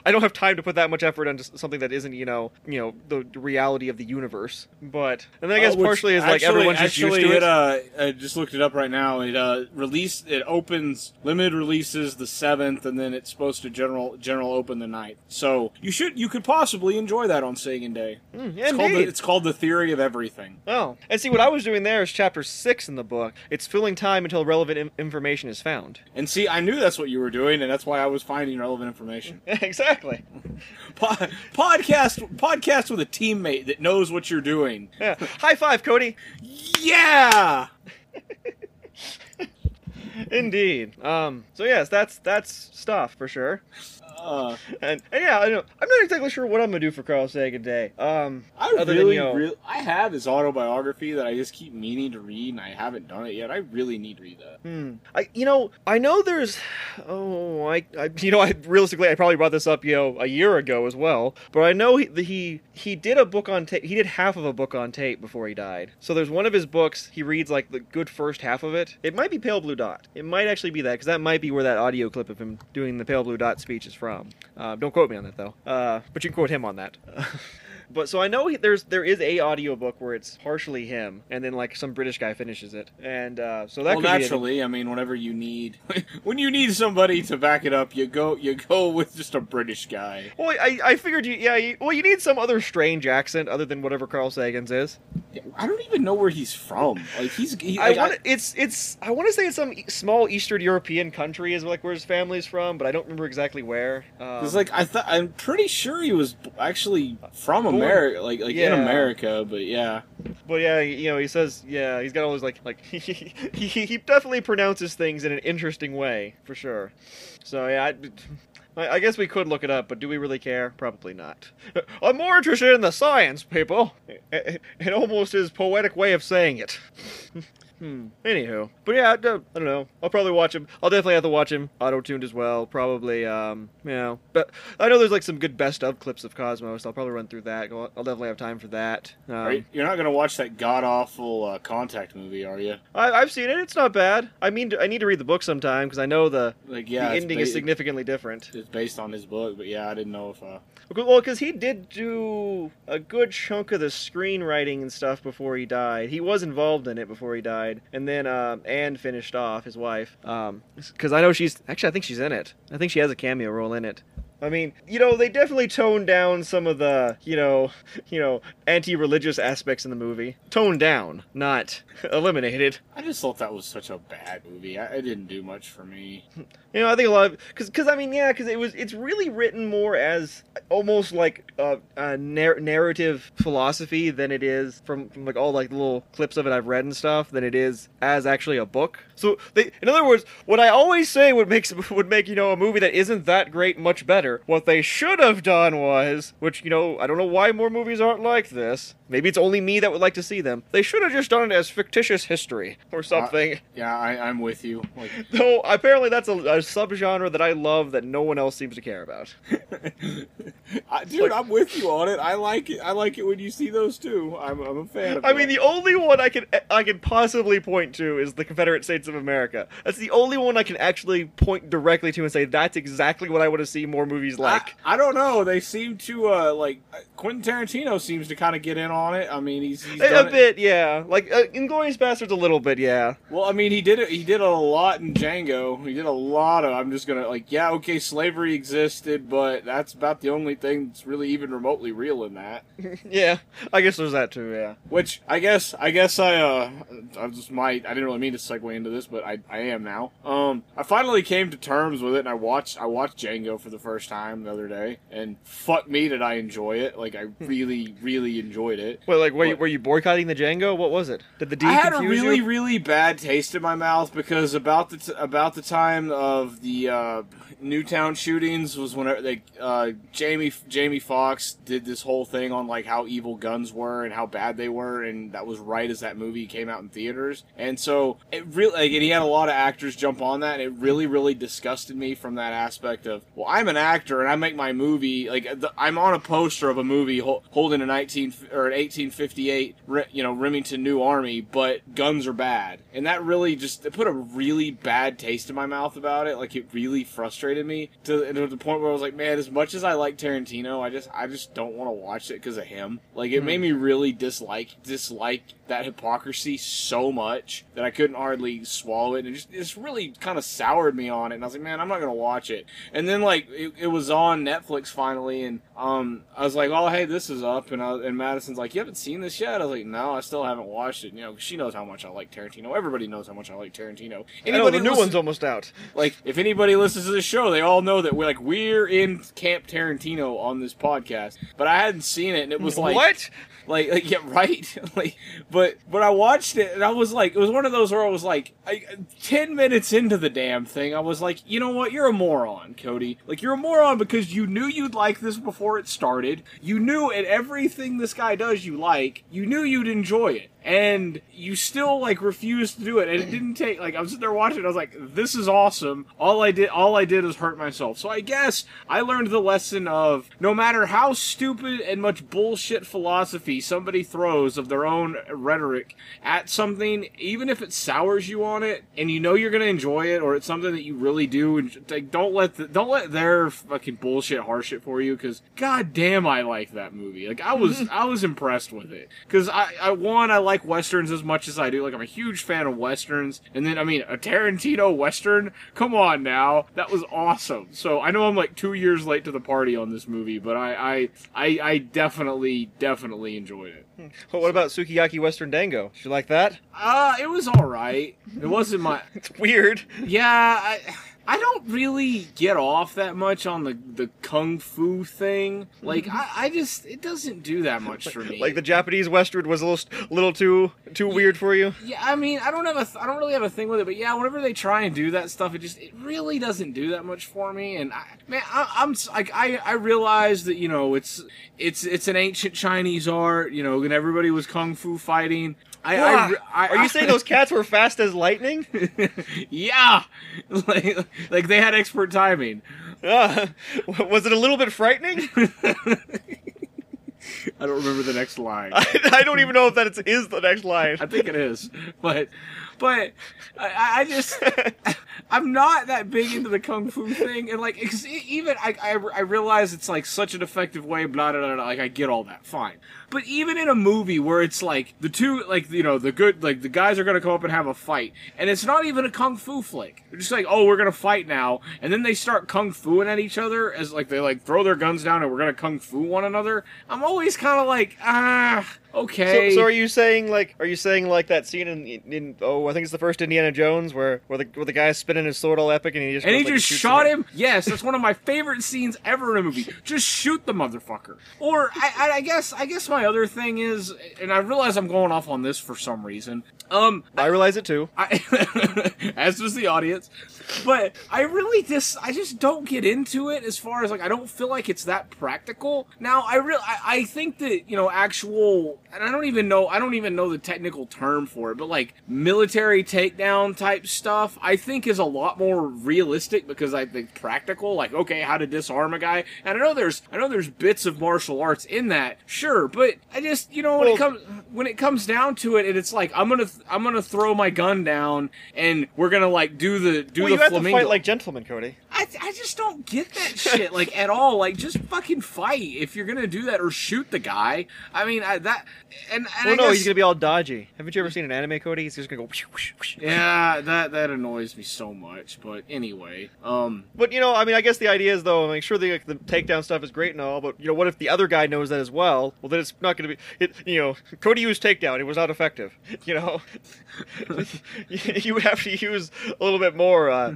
I don't have time to put that much effort into something that isn't, you know, you know, the reality of the universe. But, and then I guess oh, partially is, like, actually, everyone's just used to it. it uh, I just looked it up right now. It uh, released. It opens limited releases the seventh, and then it's supposed to general general open the ninth. So you should you could possibly enjoy that on Sagan Day. Mm, it's, called the, it's called The Theory of Everything. Oh, and see what I was doing there is chapter six in the book. It's filling time until relevant in- information is found. And see, I knew that's what you were doing, and that's why I was finding relevant information. Exactly. Po- podcast podcast with a teammate that knows what you're doing. Yeah. High five, Cody. Yeah. Indeed. Um, so yes, that's that's stuff for sure. Uh, and, and yeah, I know, I'm not exactly sure what I'm gonna do for Carl Sagan Day. Um, I really, than, you know, really, I have his autobiography that I just keep meaning to read, and I haven't done it yet. I really need to read that. Hmm. I, you know, I know there's, oh, I, I you know, I realistically, I probably brought this up, you know, a year ago as well. But I know he he, he did a book on tape. He did half of a book on tape before he died. So there's one of his books. He reads like the good first half of it. It might be Pale Blue Dot. It might actually be that because that might be where that audio clip of him doing the Pale Blue Dot speech is from. Um, uh, don't quote me on that though, uh, but you can quote him on that. But so I know he, there's there is a audiobook where it's partially him, and then like some British guy finishes it, and uh, so that well, could naturally, be a... I mean, whenever you need, when you need somebody to back it up, you go you go with just a British guy. Well, I I figured you yeah you, well you need some other strange accent other than whatever Carl Sagan's is. I don't even know where he's from. Like he's, he, like, I want it's it's I want to say it's some small Eastern European country is like where his family's from, but I don't remember exactly where. Um, it's like I thought I'm pretty sure he was actually from America, like like yeah. in America, but yeah. But yeah, you know, he says yeah, he's got all those like like he he, he definitely pronounces things in an interesting way for sure. So yeah. I, I guess we could look it up, but do we really care? Probably not. I'm more interested in the science, people. It, it almost is poetic way of saying it. Hmm. Anywho, but yeah, I don't, I don't know. I'll probably watch him. I'll definitely have to watch him auto-tuned as well. Probably, um, you know. But I know there's like some good best of clips of Cosmos. I'll probably run through that. I'll definitely have time for that. Um, are you, you're not gonna watch that god awful uh, Contact movie, are you? I, I've seen it. It's not bad. I mean, I need to read the book sometime because I know the like, yeah, the ending ba- is significantly different. It's based on his book, but yeah, I didn't know if. Uh... Well, because he did do a good chunk of the screenwriting and stuff before he died. He was involved in it before he died. And then uh, Anne finished off, his wife, because um, I know she's... Actually, I think she's in it. I think she has a cameo role in it. I mean, you know, they definitely toned down some of the, you know, you know, anti-religious aspects in the movie. Toned down, not eliminated. I just thought that was such a bad movie. I, it didn't do much for me. You know, I think a lot of, because, because I mean, yeah, because it was, it's really written more as almost like a, a nar- narrative philosophy than it is from, from like all like little clips of it I've read and stuff than it is as actually a book. So they, in other words, what I always say would make would make you know a movie that isn't that great much better. What they should have done was, which, you know, I don't know why more movies aren't like this. Maybe it's only me that would like to see them. They should have just done it as fictitious history or something. Uh, yeah, I, I'm with you. Like... Though, apparently that's a, a subgenre that I love that no one else seems to care about. I, dude, like, I'm with you on it. I like it. I like it when you see those too. I'm, I'm a fan of I that. mean, the only one I can, I can possibly point to is the Confederate States of America. That's the only one I can actually point directly to and say, that's exactly what I want to see more movies like. I, I don't know. They seem to, uh, like, Quentin Tarantino seems to kind of get in on on it. I mean, he's, he's a, done a bit, it. yeah. Like uh, Inglourious Bastards, a little bit, yeah. Well, I mean, he did it. He did a lot in Django. He did a lot of. I'm just gonna like, yeah, okay, slavery existed, but that's about the only thing that's really even remotely real in that. Yeah, I guess there's that too. Yeah. Which I guess, I guess I, uh, I just might. I didn't really mean to segue into this, but I, I am now. Um, I finally came to terms with it, and I watched, I watched Django for the first time the other day, and fuck me, did I enjoy it? Like, I really, really enjoyed it. Well, like, were, but, you, were you boycotting the Django? What was it? Did the D I had a really, you? really bad taste in my mouth because about the t- about the time of the uh, Newtown shootings was when they, uh, Jamie Jamie Foxx did this whole thing on like how evil guns were and how bad they were, and that was right as that movie came out in theaters. And so it really, like, and he had a lot of actors jump on that, and it really, really disgusted me from that aspect of, well, I'm an actor and I make my movie like the, I'm on a poster of a movie ho- holding a nineteen or an eighteen fifty-eight, you know, Remington New Army, but guns are bad. And that really just, it put a really bad taste in my mouth about it. Like, it really frustrated me to, to the point where I was like, man, as much as I like Tarantino, I just I just don't want to watch it because of him. Like, it mm. made me really dislike dislike that hypocrisy so much that I couldn't hardly swallow it. And it just, it just really kind of soured me on it. And I was like, man, I'm not going to watch it. And then, like, it, it was on Netflix finally, and um, I was like, oh, hey, this is up. And, I, and Madison's like, Like, you haven't seen this yet? I was like, no, I still haven't watched it. You know, she knows how much I like Tarantino. Everybody knows how much I like Tarantino. Anybody I know, the new listen- one's almost out. Like, if anybody listens to this show, they all know that we're like we're in Camp Tarantino on this podcast. But I hadn't seen it, and it was like what? Like, like yeah, right. like, but but I watched it, and I was like, it was one of those where I was like, I, ten minutes into the damn thing, I was like, you know what? You're a moron, Cody. Like, you're a moron because you knew you'd like this before it started. You knew at everything this guy does. You like, you knew you'd enjoy it. And you still, like, refused to do it. And it didn't take, like, I was sitting there watching it, I was like, this is awesome. All I did, all I did was hurt myself. So I guess I learned the lesson of, no matter how stupid and much bullshit philosophy somebody throws of their own rhetoric at something, even if it sours you on it, and you know you're gonna enjoy it, or it's something that you really do, and like, don't let, the, don't let their fucking bullshit harsh it for you, cause goddamn I like that movie. Like, I was, I was impressed with it. Cause I, I, one, I like Westerns as much as I do. Like, I'm a huge fan of Westerns. And then, I mean, a Tarantino Western? Come on now. That was awesome. So, I know I'm like two years late to the party on this movie, but I I, I, I definitely, definitely enjoyed it. Well, what about Sukiyaki Western Dango? Did you like that? Uh, it was alright. It wasn't my... It's weird. Yeah, I... I don't really get off that much on the, the kung fu thing. Like, I, I just, it doesn't do that much for me. Like, the Japanese Western was a little, little too too yeah, weird for you? Yeah, I mean, I don't have a th- I don't really have a thing with it, but yeah, whenever they try and do that stuff, it just, it really doesn't do that much for me. And, I, man, I, I'm, like, I, I realize that, you know, it's, it's, it's an ancient Chinese art, you know, and everybody was kung fu fighting. I, I, I, Are you saying those cats were fast as lightning? Yeah. Like, like, they had expert timing. Uh, was it a little bit frightening? I I don't remember the next line. I, I don't even know if that it's, is the next line. I think it is. But but I, I just... I'm not that big into the kung fu thing. And, like, even... I, I, I realize it's, like, such an effective way, blah, blah, blah, blah. Like, I get all that. Fine. But even in a movie where it's, like, the two... Like, you know, the good... Like, the guys are going to come up and have a fight. And it's not even a kung fu flick. They're just like, oh, we're going to fight now. And then they start kung fuing at each other as, like, they, like, throw their guns down and we're going to kung fu one another. I'm always kind of like, ah... Okay. So, so are you saying like, are you saying like that scene in, in oh, I think it's the first Indiana Jones where where the where the guy's spinning his sword all epic and he just and goes, he like, just shot him? him. Yes, that's one of my favorite scenes ever in a movie. Just shoot the motherfucker. Or I, I guess I guess my other thing is, and I realize I'm going off on this for some reason. Um, I realize it too. I, as does the audience. But I really just I just don't get into it as far as like I don't feel like it's that practical. Now I real I, I think that you know actual. And I don't even know, I don't even know the technical term for it, but like military takedown type stuff, I think is a lot more realistic because I think practical, like, okay, how to disarm a guy. And I know there's, I know there's bits of martial arts in that, sure, but I just, you know, when well, it comes, when it comes down to it, and it's like, I'm gonna, I'm gonna throw my gun down and we're gonna like do the, do well, the flamingo. You have to fight like gentlemen, Cody. I, I just don't get that shit, like, at all. Like, just fucking fight if you're gonna do that or shoot the guy. I mean, I, that... And, and well, I no, guess... he's gonna be all dodgy. Haven't you ever seen an anime, Cody? He's just gonna go. Whoosh, whoosh, whoosh. Yeah, that that annoys me so much. But anyway, um. But you know, I mean, I guess the idea is though, I'm like, sure the like, the takedown stuff is great and all, but you know, what if the other guy knows that as well? Well, then it's not gonna be. It, you know, Cody used takedown. It was not effective. You know, you have to use a little bit more. Uh,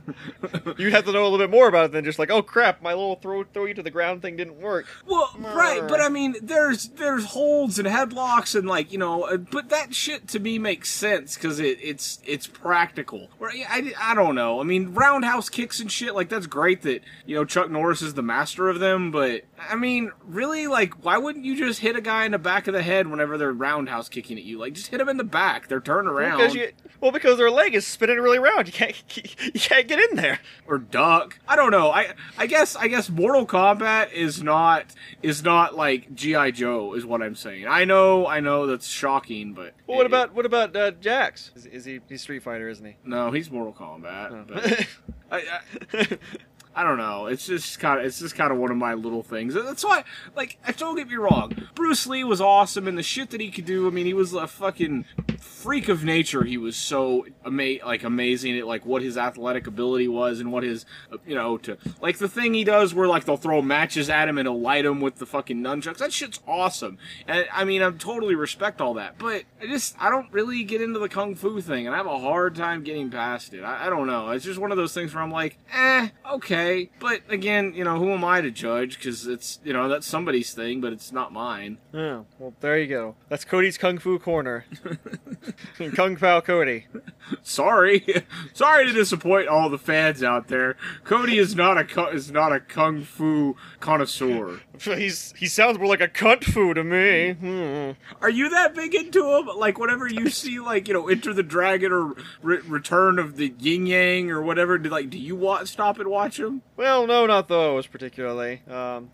you have to know a little bit more about it than just like, oh crap, my little throw throw you to the ground thing didn't work. Well, Arr. right, but I mean, there's there's holds and headlocks. And like you know, but that shit to me makes sense because it, it's it's practical. I, I, I don't know. I mean, roundhouse kicks and shit like that's great that you know Chuck Norris is the master of them. But I mean, really, like why wouldn't you just hit a guy in the back of the head whenever they're roundhouse kicking at you? Like just hit him in the back. They're turned around. Because you, well, because their leg is spinning really round. You can't you can't get in there or duck. I don't know. I I guess I guess Mortal Kombat is not is not like G I Joe is what I'm saying. I know. I know that's shocking, but well, what it, about what about uh, Jax? Is, is he he's Street Fighter, isn't he? No, he's Mortal Kombat. Oh. But I, I, I don't know. It's just kind of it's just kind of one of my little things. That's why, like, don't get me wrong. Bruce Lee was awesome, and the shit that he could do. I mean, he was a fucking freak of nature. He was so ama- like amazing at like what his athletic ability was, and what his you know to like the thing he does where like they'll throw matches at him and he'll light him with the fucking nunchucks. That shit's awesome. And I mean, I totally respect all that, but I just I don't really get into the kung fu thing, and I have a hard time getting past it. I, I don't know. It's just one of those things where I'm like, eh, okay. But again, you know, who am I to judge? Because it's, you know, that's somebody's thing, but it's not mine. Yeah, well, there you go. That's Cody's Kung Fu Corner. Kung Pao Cody. Sorry. Sorry to disappoint all the fans out there. Cody is not a, is not a Kung Fu connoisseur. He's He sounds more like a cunt fu to me. Hmm. Are you that big into him? Like, whenever you see, like, you know, Enter the Dragon or re- Return of the Yin Yang or whatever, do, like, do you want, stop and watch him? Well, no, not those particularly. Um,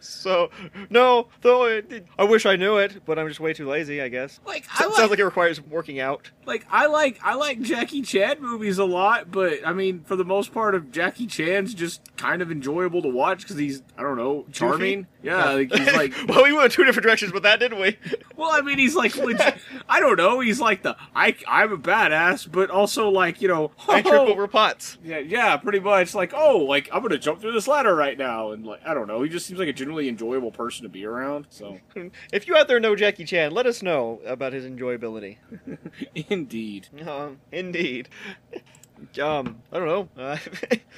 so, no, though it, it, I wish I knew it, but I'm just way too lazy, I guess. Like, I so, like, sounds like it requires working out. Like, I like I like Jackie Chan movies a lot, but I mean, for the most part, of Jackie Chan's just kind of enjoyable to watch because he's, I don't know, charming. Goofy? Yeah, like, he's like. Well, we went two different directions with that, didn't we? Well, I mean, he's like, legit, I don't know, he's like the I I'm a badass, but also like you know, I trip over pots. Yeah, yeah, pretty much. Like, oh. Oh, like, I'm gonna jump through this ladder right now, and, like, I don't know, he just seems like a generally enjoyable person to be around, so. If you out there know Jackie Chan, let us know about his enjoyability. Indeed. Um, indeed. Um, I don't know. Uh,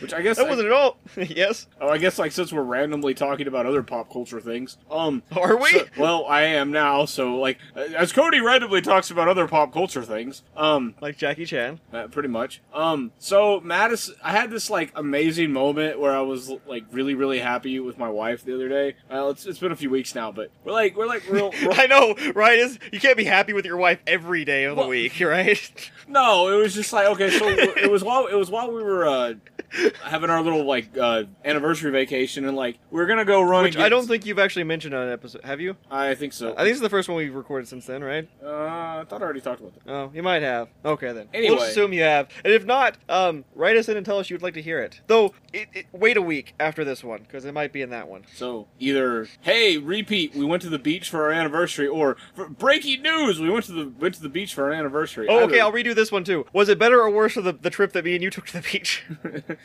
Which I guess... That I, wasn't at all... Yes? Oh, I guess, like, since we're randomly talking about other pop culture things... Um... Are we? So, well, I am now, so, like, as Cody randomly talks about other pop culture things... Um... Like Jackie Chan. Uh, pretty much. Um, so, Madison... I had this, like, amazing moment where I was, like, really, really happy with my wife the other day. Well, it's, it's been a few weeks now, but we're, like, we're, like, real... real I know, right? It's, you can't be happy with your wife every day of well, the week, right? No, it was just like, okay, so... It was while it was while we were uh, having our little like uh, anniversary vacation, and like we we're gonna go run. Which against... I don't think you've actually mentioned on an episode, have you? I think so. I think this is the first one we've recorded since then, right? Uh, I thought I already talked about that. Oh, you might have. Okay, then. Anyway, we'll assume you have, and if not, um, write us in and tell us you'd like to hear it. Though, it, it, wait a week after this one because it might be in that one. So either hey, repeat, we went to the beach for our anniversary, or for breaking news, we went to the went to the beach for our anniversary. Oh, okay, either... I'll redo this one too. Was it better or worse for the the trip that me and you took to the beach?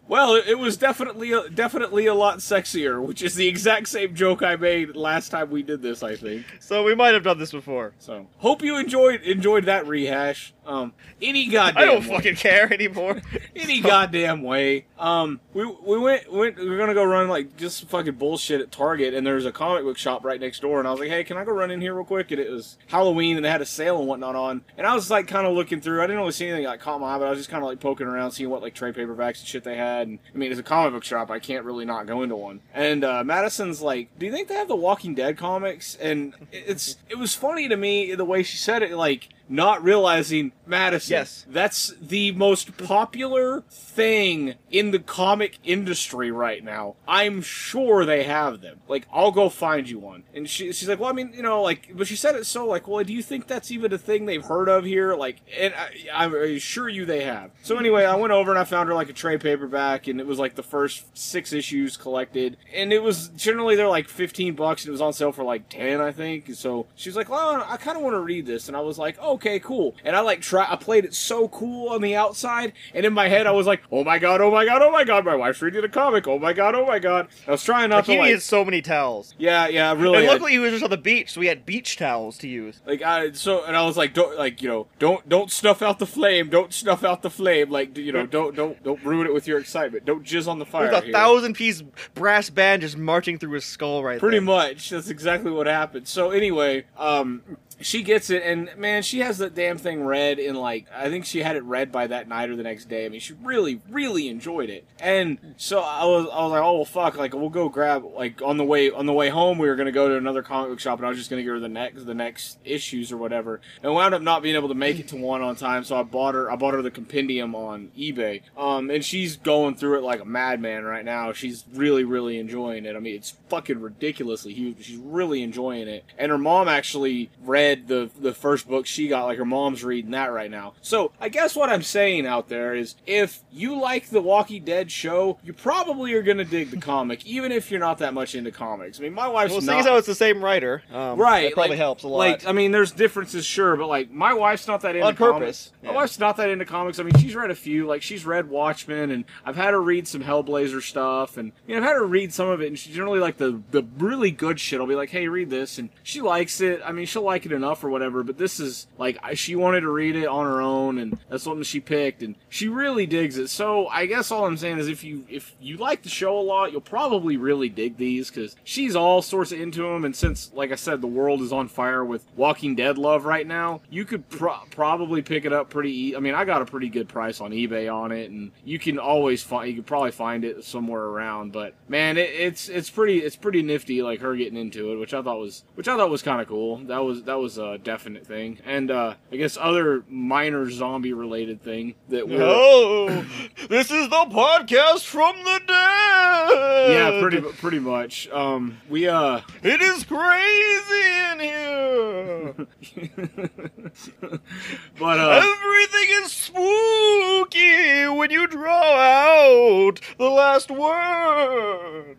Well, it was definitely a, definitely a lot sexier, which is the exact same joke I made last time we did this, I think. So we might have done this before. So hope you enjoyed enjoyed that rehash. Um, any goddamn I don't way. fucking care anymore. Any goddamn way. Um, we we went went we were gonna go run like just fucking bullshit at Target, and there's a comic book shop right next door, and I was like, hey, can I go run in here real quick? And it was Halloween, and they had a sale and whatnot on, and I was like kind of looking through. I didn't really see anything that like, caught my eye, but I was just kind of like poking around, seeing what like trade paperbacks and shit they had. And I mean, it's a comic book shop. I can't really not go into one. And uh, Madison's like, do you think they have the Walking Dead comics? And it's it was funny to me the way she said it, like. Not realizing, Madison, yes. That's the most popular thing in the comic industry right now. I'm sure they have them. Like, I'll go find you one. And she, she's like, well, I mean, you know, like, but she said it so, like, well, do you think that's even a thing they've heard of here? Like, and I, I assure you they have. So anyway, I went over and I found her, like, a trade paperback, and it was, like, the first six issues collected. And it was, generally, they're, like, fifteen bucks, and it was on sale for, like, ten, I think. And so she's like, well, I kind of want to read this. And I was like, oh, okay, cool. And I like try. I played it so cool on the outside, and in my head I was like, oh my god, oh my god, oh my god, my wife's reading a comic, oh my god, oh my god. I was trying not like, to he like... He needed so many towels. Yeah, yeah, really. And luckily I... he was just on the beach, so we had beach towels to use. Like, I, so, and I was like, don't, like, you know, don't, don't snuff out the flame, don't snuff out the flame, like, you know, don't, don't, don't ruin it with your excitement, don't jizz on the fire. There's a thousand-piece brass band just marching through his skull right Pretty there. Pretty much, that's exactly what happened. So anyway, um... she gets it, and man, she has that damn thing read in like, I think she had it read by that night or the next day. I mean, she really, really enjoyed it. And so I was, I was like, oh well, fuck, like we'll go grab like on the way on the way home we were gonna go to another comic book shop, and I was just gonna get her the next the next issues or whatever. And wound up not being able to make it to one on time, so I bought her I bought her the compendium on eBay. Um, and she's going through it like a madman right now. She's really, really enjoying it. I mean, it's fucking ridiculously huge. She's really enjoying it, and her mom actually read. The, the first book she got, like her mom's reading that right now. So I guess what I'm saying out there is if you like the Walking Dead show, you probably are going to dig the comic, even if you're not that much into comics. I mean, my wife's well, not... Well, seeing as how it's the same writer, um, right, that probably like, helps a lot. Like, I mean, there's differences, sure, but like, my wife's not that into comics. On purpose. Comics. Yeah. My wife's not that into comics. I mean, she's read a few. Like, she's read Watchmen, and I've had her read some Hellblazer stuff, and you know, I've had her read some of it, and she generally, like, the, the really good shit. I'll be like, hey, read this, and she likes it. I mean, she'll like it enough or whatever, but this is like she wanted to read it on her own, and that's something she picked, and she really digs it. So I guess all I'm saying is if you if you like the show a lot, you'll probably really dig these, because she's all sorts of into them, and since, like I said, the world is on fire with Walking Dead love right now, you could pro- probably pick it up pretty e- I mean, I got a pretty good price on eBay on it, and you can always find you could probably find it somewhere around, but man, it, it's it's pretty it's pretty nifty, like her getting into it, which I thought was which I thought was kind of cool. That was that was was a definite thing. And uh I guess other minor zombie related thing that we're oh, this is the podcast from the dead. Yeah, pretty pretty much. Um we uh it is crazy in here. But uh everything is spooky when you draw out the last word.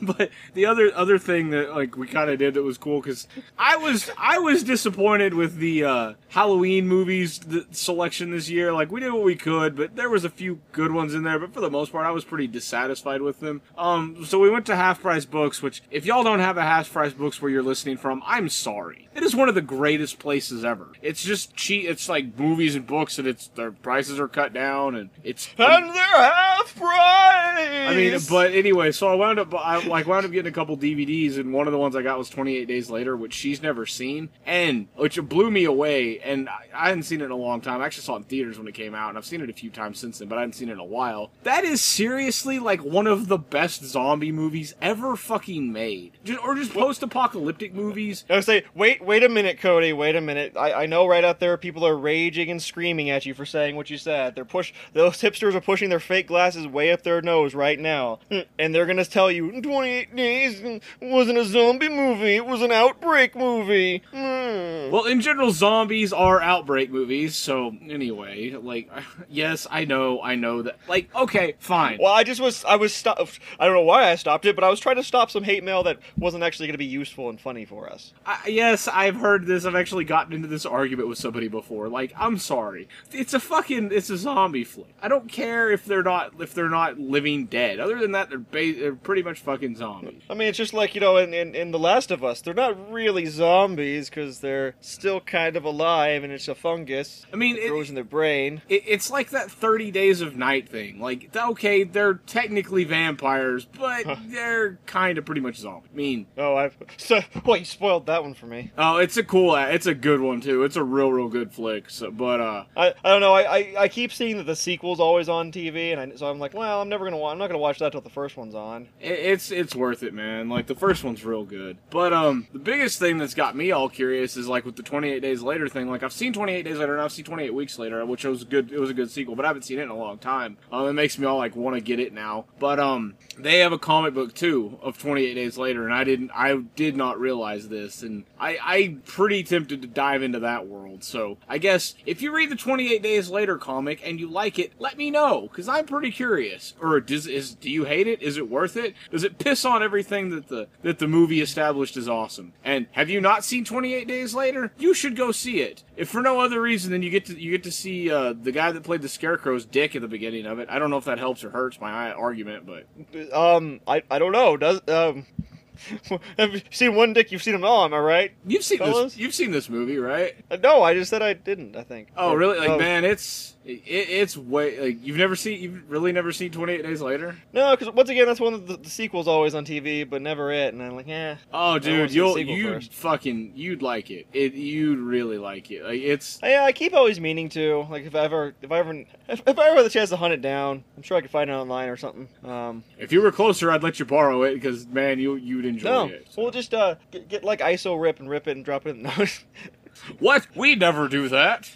But the other other thing that like we kind of did that was cool, cuz I was I was disappointed with the uh, Halloween movies th- selection this year. Like, we did what we could, but there was a few good ones in there, but for the most part, I was pretty dissatisfied with them. Um, so we went to Half Price Books, which, if y'all don't have a Half Price Books where you're listening from, I'm sorry. It is one of the greatest places ever. It's just cheap. It's like movies and books, and it's their prices are cut down, and it's... And um, they're half price! I mean, but anyway, so I wound up, I, like, wound up getting a couple D V Ds, and one of the ones I got was twenty-eight days later, which she's never seen. And which blew me away, and I hadn't seen it in a long time. I actually saw it in theaters when it came out, and I've seen it a few times since then, but I hadn't seen it in a while. That is seriously like one of the best zombie movies ever fucking made. Just, or just post-apocalyptic movies. I would say, wait, wait a minute, Cody, wait a minute. I, I know right out there people are raging and screaming at you for saying what you said. They're push. Those hipsters are pushing their fake glasses way up their nose right now. And they're gonna tell you, twenty-eight days wasn't a zombie movie, it was an outbreak movie. Mm. Well, in general, zombies are outbreak movies, so anyway, like, yes, I know, I know that. Like, okay, fine. Well, I just was, I was stopped. I don't know why I stopped it, but I was trying to stop some hate mail that wasn't actually going to be useful and funny for us. I, yes, I've heard this. I've actually gotten into this argument with somebody before. Like, I'm sorry. It's a fucking, it's a zombie flick. I don't care if they're not, if they're not living dead. Other than that, they're, ba- they're pretty much fucking zombies. I mean, it's just like, you know, in, in, in The Last of Us, they're not really zombies because they're still kind of alive and it's a fungus. I mean, it grows in their brain. It, it's like that thirty days of night thing. Like, okay, they're technically vampires, but huh. they're kind of pretty much zombies. I mean... Oh, I've... So, well, you spoiled that one for me. Oh, it's a cool... It's a good one, too. It's a real, real good flick, so, but, uh... I, I don't know, I, I I keep seeing that the sequel's always on T V, and I, so I'm like, well, I'm never gonna... I'm not gonna watch that till the first one's on. It, it's, it's worth it, man. Like, the first one's real good. But, um, the biggest thing that's got me all curious is, like, with the twenty-eight Days Later thing, like, I've seen twenty-eight Days Later, and I've seen twenty-eight Weeks Later, which was good. It was a good sequel, but I haven't seen it in a long time. Um, it makes me all, like, want to get it now. But, um, they have a comic book, too, of twenty-eight Days Later, and I didn't, I did not realize this, and I, I'm pretty tempted to dive into that world, so I guess if you read the twenty-eight Days Later comic and you like it, let me know, because I'm pretty curious. Or does, is, do you hate it? Is it worth it? Does it piss on everything that the, that the movie established is awesome? And have you not seen twenty-eight Days Later? You should go see it. If for no other reason than you get to, you get to see, uh, the guy that played the Scarecrow's dick at the beginning of it. I don't know if that helps or hurts my argument, but... Um, I, I don't know. Does, um... Have you seen one dick? You've seen them all, am I right? You've seen Fellas? this. You've seen this movie, right? Uh, no, I just said I didn't. I think. Oh, or, really? Like, oh. man, it's it, it's way like you've never seen. You've really never seen twenty-eight Days Later? No, because once again, that's one of the, the sequels always on T V, but never it. And I'm like, eh. Oh, dude, you'll you first. fucking you'd like it. It you'd really like it. Like, it's. Yeah, I keep always meaning to. Like if I ever if I ever if, if I ever had the chance to hunt it down, I'm sure I could find it online or something. Um, if you were closer, I'd let you borrow it because man, you you'd. Enjoy no. it. So. We'll just uh, get, get like I S O rip and rip it and drop it in those. What? We never do that.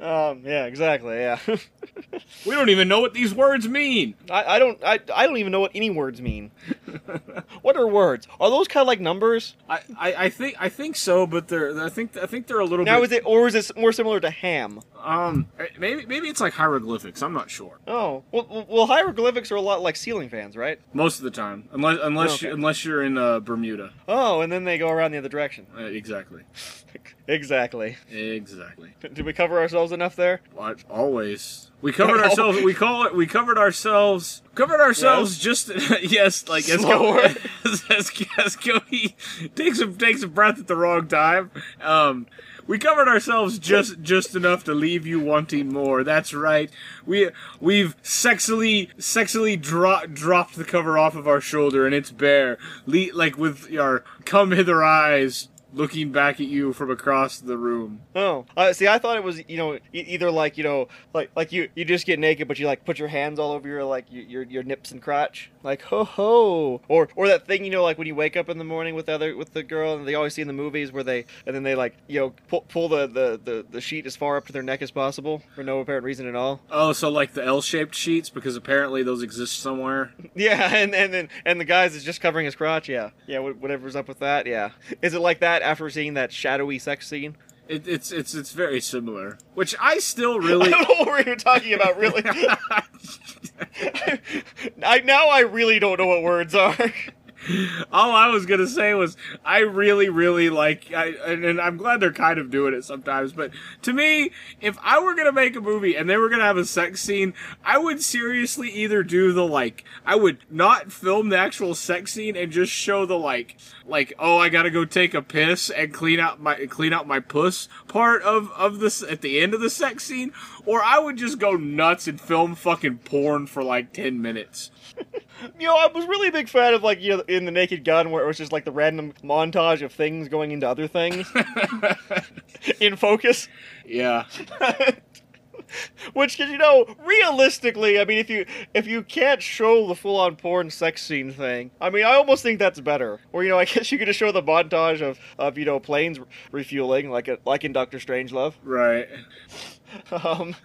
um, yeah, exactly. Yeah. We don't even know what these words mean. I, I don't. I, I don't even know what any words mean. What are words? Are those kind of like numbers? I, I, I think I think so, but they're I think I think they're a little. Now bit... is it or is it more similar to ham? Um, maybe maybe it's like hieroglyphics. I'm not sure. Oh, well, well hieroglyphics are a lot like ceiling fans, right? Most of the time, unless unless oh, okay. you, unless you're in uh, Bermuda. Oh, and then they go around the other direction. Uh, exactly. Exactly. Exactly. Did we cover ourselves enough there? Well, always. We covered ourselves. We call it. We covered ourselves. Covered ourselves. Yes. Just yes, like as, as, as, as Cody takes a takes a breath at the wrong time. Um, we covered ourselves just just enough to leave you wanting more. That's right. We we've sexily sexily dro- dropped the cover off of our shoulder and it's bare. Le- like with our come hither eyes. Looking back at you from across the room. Oh, uh, see, I thought it was, you know, e- either like, you know, like like you, you just get naked, but you like put your hands all over your like your your nips and crotch, like ho ho, or or that thing, you know, like when you wake up in the morning with the other with the girl, and they always see in the movies where they and then they like you know pull, pull the, the, the, the sheet as far up to their neck as possible for no apparent reason at all. Oh, so like the L-shaped sheets because apparently those exist somewhere. Yeah, and and then and the guys is just covering his crotch. Yeah, yeah, whatever's up with that. Yeah, is it like that? After seeing that shadowy sex scene, it, it's it's it's very similar. Which I still really I don't know what you're talking about. Really, I, I now I really don't know what words are. All I was gonna say was I really, really like, I, and, and I'm glad they're kind of doing it sometimes. But to me, if I were gonna make a movie and they were gonna have a sex scene, I would seriously either do the like, I would not film the actual sex scene and just show the like, like oh, I gotta go take a piss and clean out my clean out my puss part of of this at the end of the sex scene, or I would just go nuts and film fucking porn for like ten minutes. You know, I was really a big fan of like you know. In The Naked Gun, where it was just like the random montage of things going into other things in focus. Yeah. Which, you know, realistically, I mean, if you if you can't show the full-on porn sex scene thing, I mean, I almost think that's better. Or, you know, I guess you could just show the montage of, of you know, planes refueling, like a, like in Doctor Strangelove. Right. Um...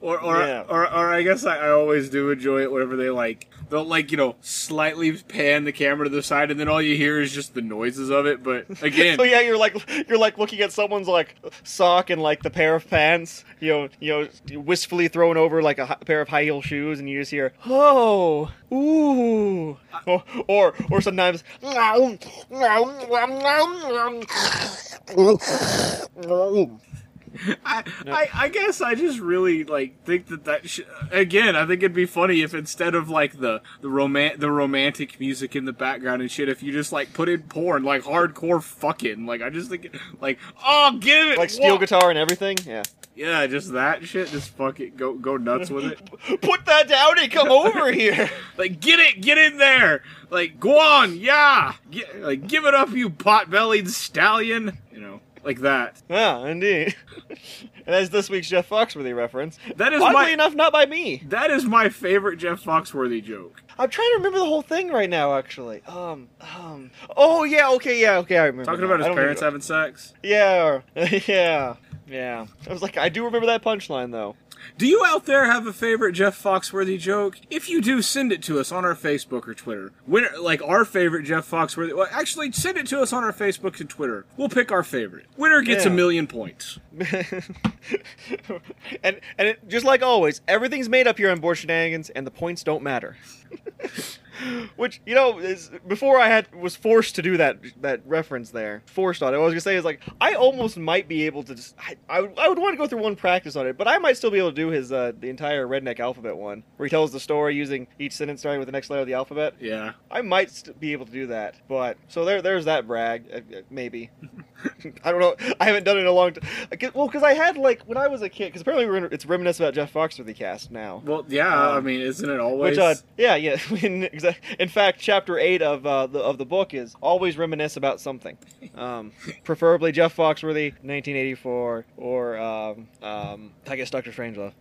Or or, yeah. or or I guess I, I always do enjoy it whenever they, like, they'll, like, you know, slightly pan the camera to the side, and then all you hear is just the noises of it, but, again... So, yeah, you're, like, you're, like, looking at someone's, like, sock and, like, the pair of pants, you know, you know, wistfully thrown over, like, a pair of high-heel shoes, and you just hear, oh, ooh, or, or, or sometimes... I, no. I I guess I just really like think that that sh- again I think it'd be funny if instead of like the the roman- the romantic music in the background and shit, if you just like put in porn, like hardcore fucking, like I just think it, like oh give it like steel what? guitar and everything. Yeah. Yeah, just that shit. Just fuck it. Go go nuts with it. Put that down and come over here. Like, get it. Get in there. Like, go on. Yeah. Get, like, give it up, you pot-bellied stallion. You know. Like that. Yeah, indeed. And that's this week's Jeff Foxworthy reference. That is Oddly my, enough, not by me. That is my favorite Jeff Foxworthy joke. I'm trying to remember the whole thing right now, actually. Um, um. Oh, yeah, okay, yeah, okay, I remember. Talking now. about his parents having sex? Yeah, yeah, yeah. I was like, I do remember that punchline, though. Do you out there have a favorite Jeff Foxworthy joke? If you do, send it to us on our Facebook or Twitter. When, like, our favorite Jeff Foxworthy... Well, actually, send it to us on our Facebook and Twitter. We'll pick our favorite. Winner gets yeah. a million points. and and it, just like always, everything's made up here on Bored Shenanigans, and the points don't matter. Which, you know, is, before I had was forced to do that that reference there. Forced on it. What I was going to say is, like, I almost might be able to... Just, I, I, I would want to go through one practice on it, but I might still be able to do his uh, the entire Redneck Alphabet one, where he tells the story using each sentence starting with the next letter of the alphabet. Yeah. I might st- be able to do that, but... So there, there's that brag, uh, maybe. I don't know. I haven't done it in a long time. Well, because I had, like, when I was a kid... Because apparently we're in, it's reminiscent about Jeff Foxworthy cast now. Well, yeah, um, I mean, isn't it always... Which, uh, yeah, yeah. In, in fact, chapter eight of uh, the of the book is always reminisce about something, um, preferably Jeff Foxworthy, nineteen eighty-four, or um, um, I guess Doctor Strangelove.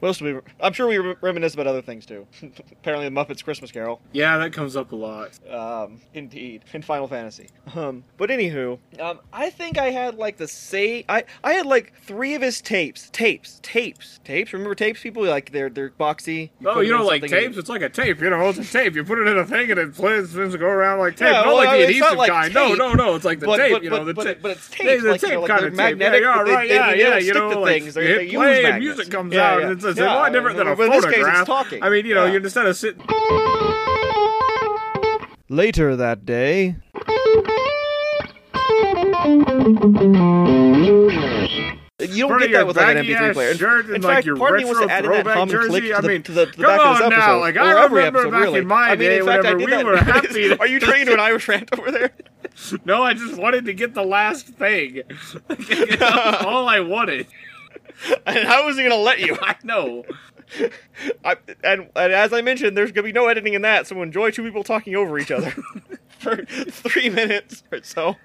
What else do we? Re- I'm sure we re- reminisce about other things too. Apparently, the Muppets Christmas Carol. Yeah, that comes up a lot. Um, indeed, in Final Fantasy. Um, but anywho, um, I think I had like the say. I I had like three of his tapes, tapes, tapes, tapes. Remember tapes? People like they're they're boxy. You oh, you don't like tapes? And... It's like a tape, you know. It's a tape. You put it in a thing and it plays, things go around like tape. Yeah, not well, like I mean, the adhesive like kind. Tape, no, no, no. It's like the but, tape, but, you know. The but, tape. But it's tape. It's like, the tape you know, kind like of magnetic. Yeah, they, right, they, yeah, they yeah. You know, like things. They, it plays, and music comes yeah, out. Yeah. And it's, it's yeah, a lot I mean, different than a photograph. In this case, it's talking. I mean, you know, yeah. you instead of sitting. Later that day. You don't get that with like an M P three player. In, in fact, like part of me wants to add in that hum and click to the, I mean, to the, to the back of this episode. Come on now, like I remember episode, back really. in my I mean, day in fact, whenever we that. were happy. Are you trying to an Irish rant over there? No, I just wanted to get the last thing. That's all I wanted. And I wasn't going to let you. I know. I, and, and as I mentioned, there's going to be no editing in that, so enjoy two people talking over each other for three minutes or so.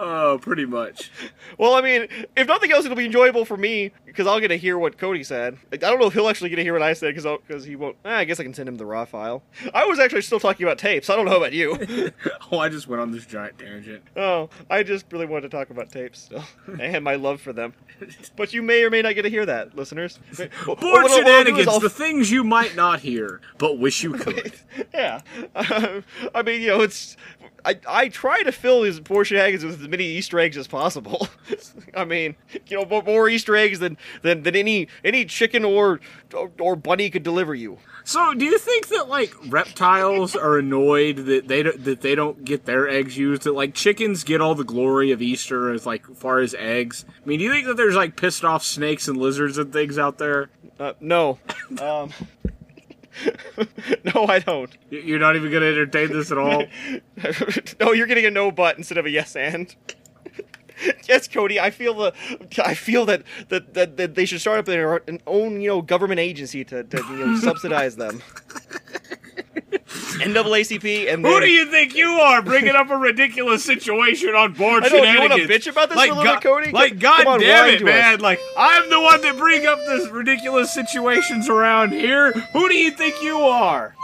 Oh, pretty much. Well, I mean, if nothing else, it'll be enjoyable for me, because I'll get to hear what Cody said. I don't know if he'll actually get to hear what I said, because he won't... Eh, I guess I can send him the raw file. I was actually still talking about tapes. I don't know about you. Oh, I just went on this giant tangent. Oh, I just really wanted to talk about tapes still, and my love for them. But you may or may not get to hear that, listeners. Bored Shenanigans, the things you might not hear, but wish you could. Yeah. Uh, I mean, you know, it's... I, I try to fill his Bored Shenanigans with as many Easter eggs as possible. I mean, you know, more, more Easter eggs than, than, than any any chicken or, or or bunny could deliver you. So, do you think that like reptiles are annoyed that they don't, that they don't get their eggs used? That like chickens get all the glory of Easter as like far as eggs. I mean, do you think that there's like pissed off snakes and lizards and things out there? Uh, no. um. No, I don't. You're not even going to entertain this at all? No, you're getting a no but instead of a yes and. Yes, Cody, I feel the, I feel that, that, that, that they should start up their own, you know, government agency to, to you know, subsidize them. N double A C P and who do you think you are bringing up a ridiculous situation on Bored I know, Shenanigans? You want to bitch about this like, a little God, bit, Cody? Like, God damn it, man. Us. Like, I'm the one that bring up this ridiculous situations around here. Who do you think you are?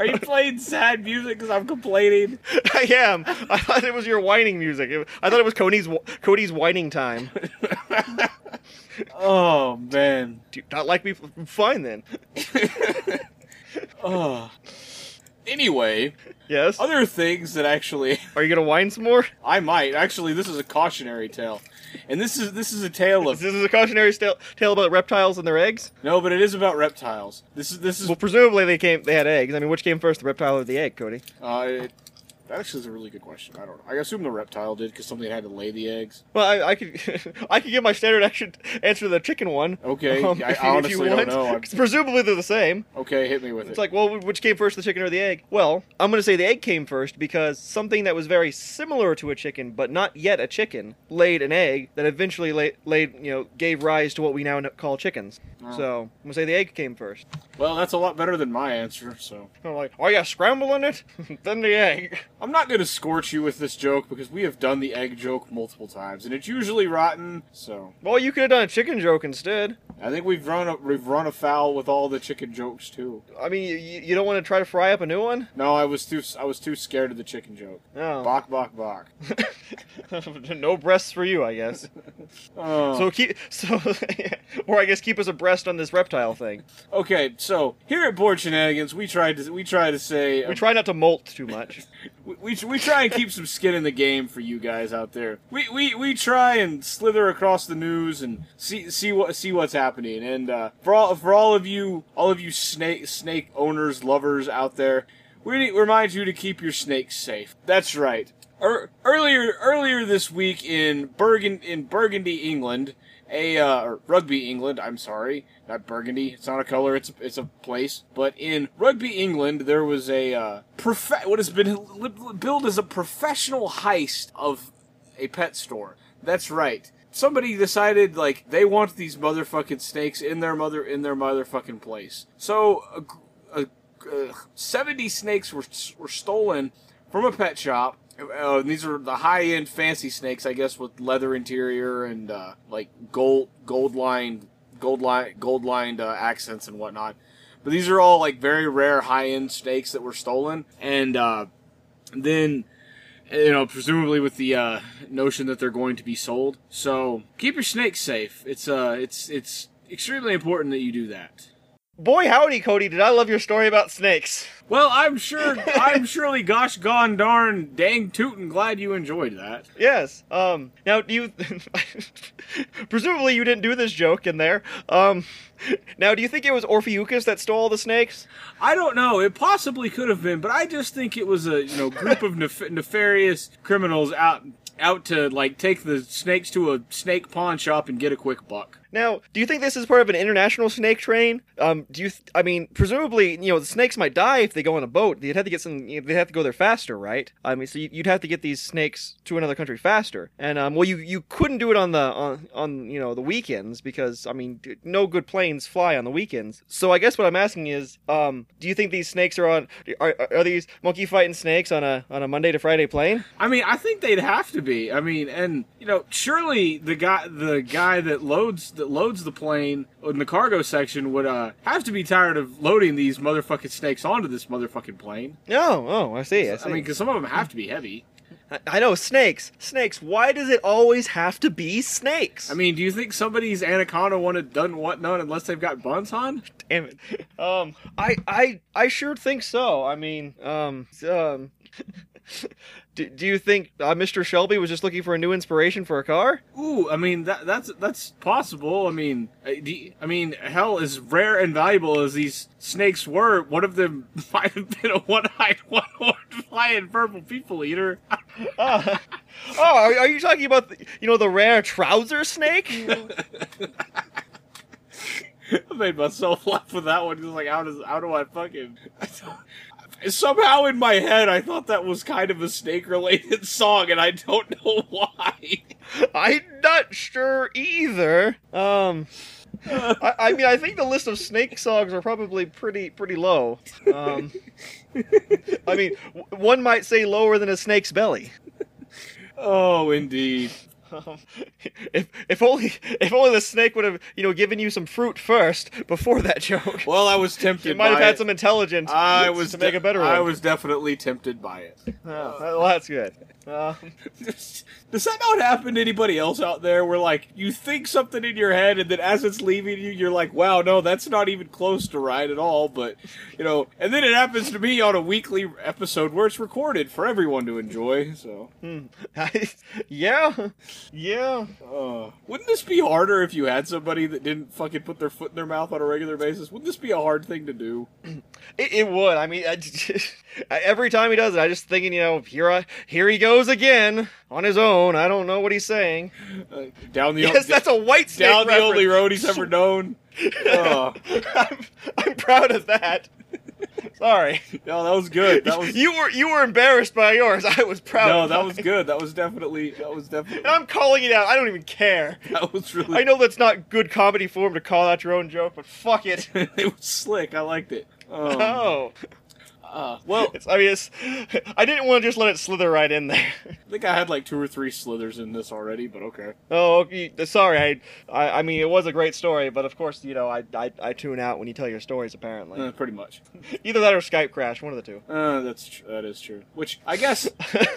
Are you playing sad music because I'm complaining? I am. I thought it was your whining music. I thought it was Cody's Cody's whining time. Oh, man. Do you not like me? Fine, then. Oh. Anyway. Yes? Other things that actually... Are you going to whine some more? I might. Actually, this is a cautionary tale. And this is this is a tale of... This is a cautionary tale about reptiles and their eggs? No, but it is about reptiles. This is... this is. Well, presumably they came. They had eggs. I mean, which came first, the reptile or the egg, Cody? Uh, it, that actually is a really good question. I don't know. I assume the reptile did, because somebody had to lay the eggs. Well, I, I could I could give my standard answer to the chicken one. Okay, um, I, I honestly don't know. Presumably they're the same. Okay, hit me with it's it. It's like, well, which came first, the chicken or the egg? Well, I'm going to say the egg came first, because something that was very similar to a chicken, but not yet a chicken, laid an egg that eventually laid, laid you know, gave rise to what we now call chickens. Oh. So, I'm going to say the egg came first. Well, that's a lot better than my answer, so. I'm like, are you scrambling it? Then the egg. I'm not going to scorch you with this joke because we have done the egg joke multiple times, and it's usually rotten, so... Well, you could have done a chicken joke instead. I think we've run, a, we've run afoul with all the chicken jokes, too. I mean, you, you don't want to try to fry up a new one? No, I was too I was too scared of the chicken joke. Oh. Bok, bok, bok. No breasts for you, I guess. Oh. So keep... so, or I guess keep us abreast on this reptile thing. Okay, so, here at Bored Shenanigans, we try to, we try to say... Um, we try not to molt too much. We, we try and keep some skin in the game for you guys out there. We we, we try and slither across the news and see see what see what's happening. And uh, for all for all of you all of you snake snake owners lovers out there, we remind you to keep your snakes safe. That's right. Er, earlier earlier this week in Burgund in Burgundy, England, a uh, Rugby, England. I'm sorry, not Burgundy. It's not a color. It's a, it's a place. But in Rugby, England, there was a uh, prof- what has been billed as a professional heist of a pet store. That's right. Somebody decided like they want these motherfucking snakes in their mother in their motherfucking place. So uh, uh, uh, seventy snakes were were stolen from a pet shop. Uh, these are the high-end fancy snakes, I guess, with leather interior and uh, like gold, gold-lined, gold-lined, gold-lined uh, accents and whatnot. But these are all like very rare high-end snakes that were stolen, and uh, then you know, presumably with the uh, notion that they're going to be sold. So keep your snakes safe. It's uh, it's it's extremely important that you do that. Boy, howdy, Cody! Did I love your story about snakes? Well, I'm sure, I'm surely, gosh, gone, darn, dang, tootin' glad you enjoyed that. Yes. Um. Now, do you? Presumably, you didn't do this joke in there. Um. Now, do you think it was Orpheus that stole the snakes? I don't know. It possibly could have been, but I just think it was a you know group of nef- nefarious criminals out. out to, like, take the snakes to a snake pawn shop and get a quick buck. Now, do you think this is part of an international snake train? Um, do you, th- I mean, presumably, you know, the snakes might die if they go on a boat. They'd have to get some, you know, they'd have to go there faster, right? I mean, so you'd have to get these snakes to another country faster. And, um, well, you, you couldn't do it on the, on, on, you know, the weekends because, I mean, no good planes fly on the weekends. So I guess what I'm asking is, um, do you think these snakes are on, are, are these monkey fighting snakes on a, on a Monday to Friday plane? I mean, I think they'd have to be. I mean, and you know, surely the guy, the guy that loads that loads the plane in the cargo section would uh, have to be tired of loading these motherfucking snakes onto this motherfucking plane. No, oh, oh, I see. I see. I mean, because some of them have to be heavy. I know, snakes. Snakes. Why does it always have to be snakes? I mean, do you think somebody's anaconda wanted done what none unless they've got buns on? Damn it. Um, I, I, I sure think so. I mean, um, um. Do, do you think uh, Mister Shelby was just looking for a new inspiration for a car? Ooh, I mean that, that's that's possible. I mean, I, I mean, hell, as rare and valuable as these snakes were, one of them might have been a one-eyed, one-horned, flying purple people eater. uh, oh, are, are you talking about the, you know the rare trouser snake? I made myself laugh with that one. Just like how does how do I fucking. I don't, Somehow in my head, I thought that was kind of a snake-related song, and I don't know why. I'm not sure either. Um, I, I mean, I think the list of Snake songs are probably pretty pretty low. Um, I mean, one might say lower than a snake's belly. Oh, indeed. Um, if if only if only the snake would have, you know, given you some fruit first before that joke. Well, I was tempted. You might by have had it. Some intelligence I was to de- make a better one. I was definitely tempted by it. Oh, uh, well, that's good. Uh, does, does that not happen to anybody else out there? Where like you think something in your head, and then as it's leaving you, you're like, "Wow, no, that's not even close to right at all." But you know, and then it happens to me on a weekly episode where it's recorded for everyone to enjoy. So, hmm. yeah. Yeah. Uh, wouldn't this be harder if you had somebody that didn't fucking put their foot in their mouth on a regular basis? Wouldn't this be a hard thing to do? It, it would. I mean, I just, every time he does it, I just thinking, you know, here I, here he goes again on his own. I don't know what he's saying. Uh, down the yes, o- that's a white snake down reference. The only road he's ever known. Uh. I'm, I'm proud of that. Sorry. No, that was good. That was... You were you were embarrassed by yours. I was proud. No, of that mine. Was good. That was definitely that was definitely. And I'm calling it out. I don't even care. That was really. I know that's not good comedy form to call out your own joke, but fuck it. It was slick. I liked it. Um, oh. Uh, well, it's, I mean, it's, I didn't want to just let it slither right in there. I think I had like two or three slithers in this already, but okay. Oh, okay. Sorry. I, I, I mean, it was a great story, but of course, you know, I, I, I tune out when you tell your stories. Apparently, uh, pretty much. Either that or Skype crash. One of the two. Uh, that's tr- that is true. Which I guess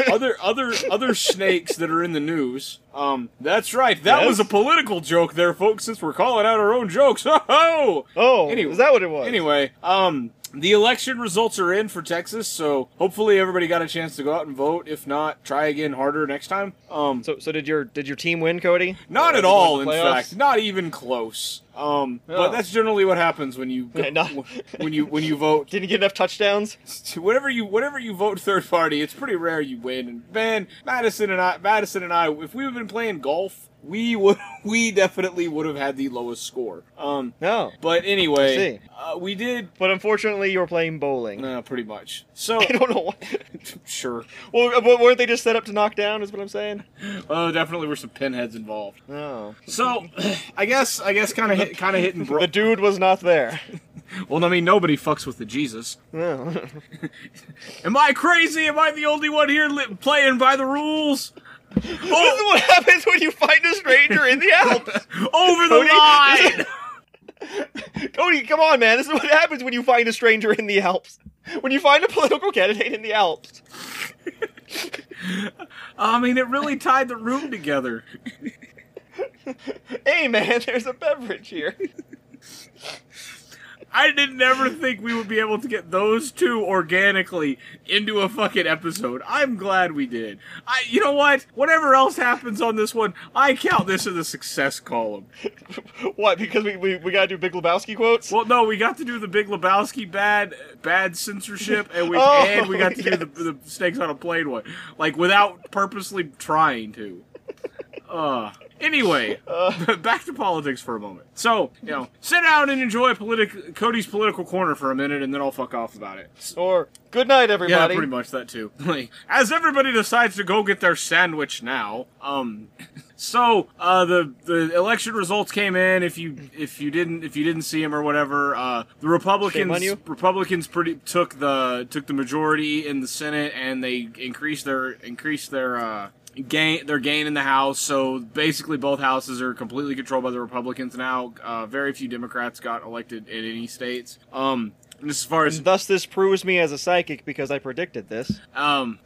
other other other snakes that are in the news. Um, that's right. That yes. was a political joke, there, folks. Since we're calling out our own jokes. Oh, oh. Anyway, is that what it was? Anyway, um. The election results are in for Texas, so hopefully everybody got a chance to go out and vote. If not, try again harder next time. Um, so, so did your did your team win, Cody? Not at all, in fact. Not even close. Um, oh. But that's generally what happens when you go, no. when you when you vote. Didn't get enough touchdowns. Whenever you whenever you vote third party, it's pretty rare you win. And man, Madison and I, Madison and I, if we had been playing golf, we would we definitely would have had the lowest score. Um, no, but anyway, uh, we did. But unfortunately, you were playing bowling. No, uh, pretty much. So I don't know what. Sure. Well, weren't they just set up to knock down? Is what I'm saying. Oh, uh, definitely were some pinheads involved. Oh. So, I guess I guess kind of. Kind of hitting bro- the dude was not there. Well, I mean, nobody fucks with the Jesus. No. Am I crazy? Am I the only one here li- playing by the rules? Oh. This is what happens when you find a stranger in the Alps. Over the Cody, line! Is- Cody, come on, man. This is what happens when you find a stranger in the Alps. When you find a political candidate in the Alps. I mean, it really tied the room together. Hey man, there's a beverage here. I didn't ever think we would be able to get those two organically into a fucking episode. I'm glad we did. I, you know what? Whatever else happens on this one, I count this in the success column. What? Because we, we, we gotta do Big Lebowski quotes? Well, no, we got to do the Big Lebowski bad bad censorship, and we oh, and we got to yes. do the, the Snakes on a Plane one, like without purposely trying to. Uh, anyway, uh, back to politics for a moment. So, you know, sit down and enjoy politi- Cody's political corner for a minute, and then I'll fuck off about it. Or, good night, everybody. Yeah, pretty much that, too. Like, as everybody decides to go get their sandwich now, um... So, uh, the, the election results came in. If you, if you didn't, if you didn't see them or whatever, uh, the Republicans, Republicans pretty, took the, took the majority in the Senate, and they increased their, increased their, uh, gain, their gain in the House. So basically both houses are completely controlled by the Republicans now. Uh, very few Democrats got elected in any states. Um, as far as. And thus this proves me as a psychic because I predicted this. Um.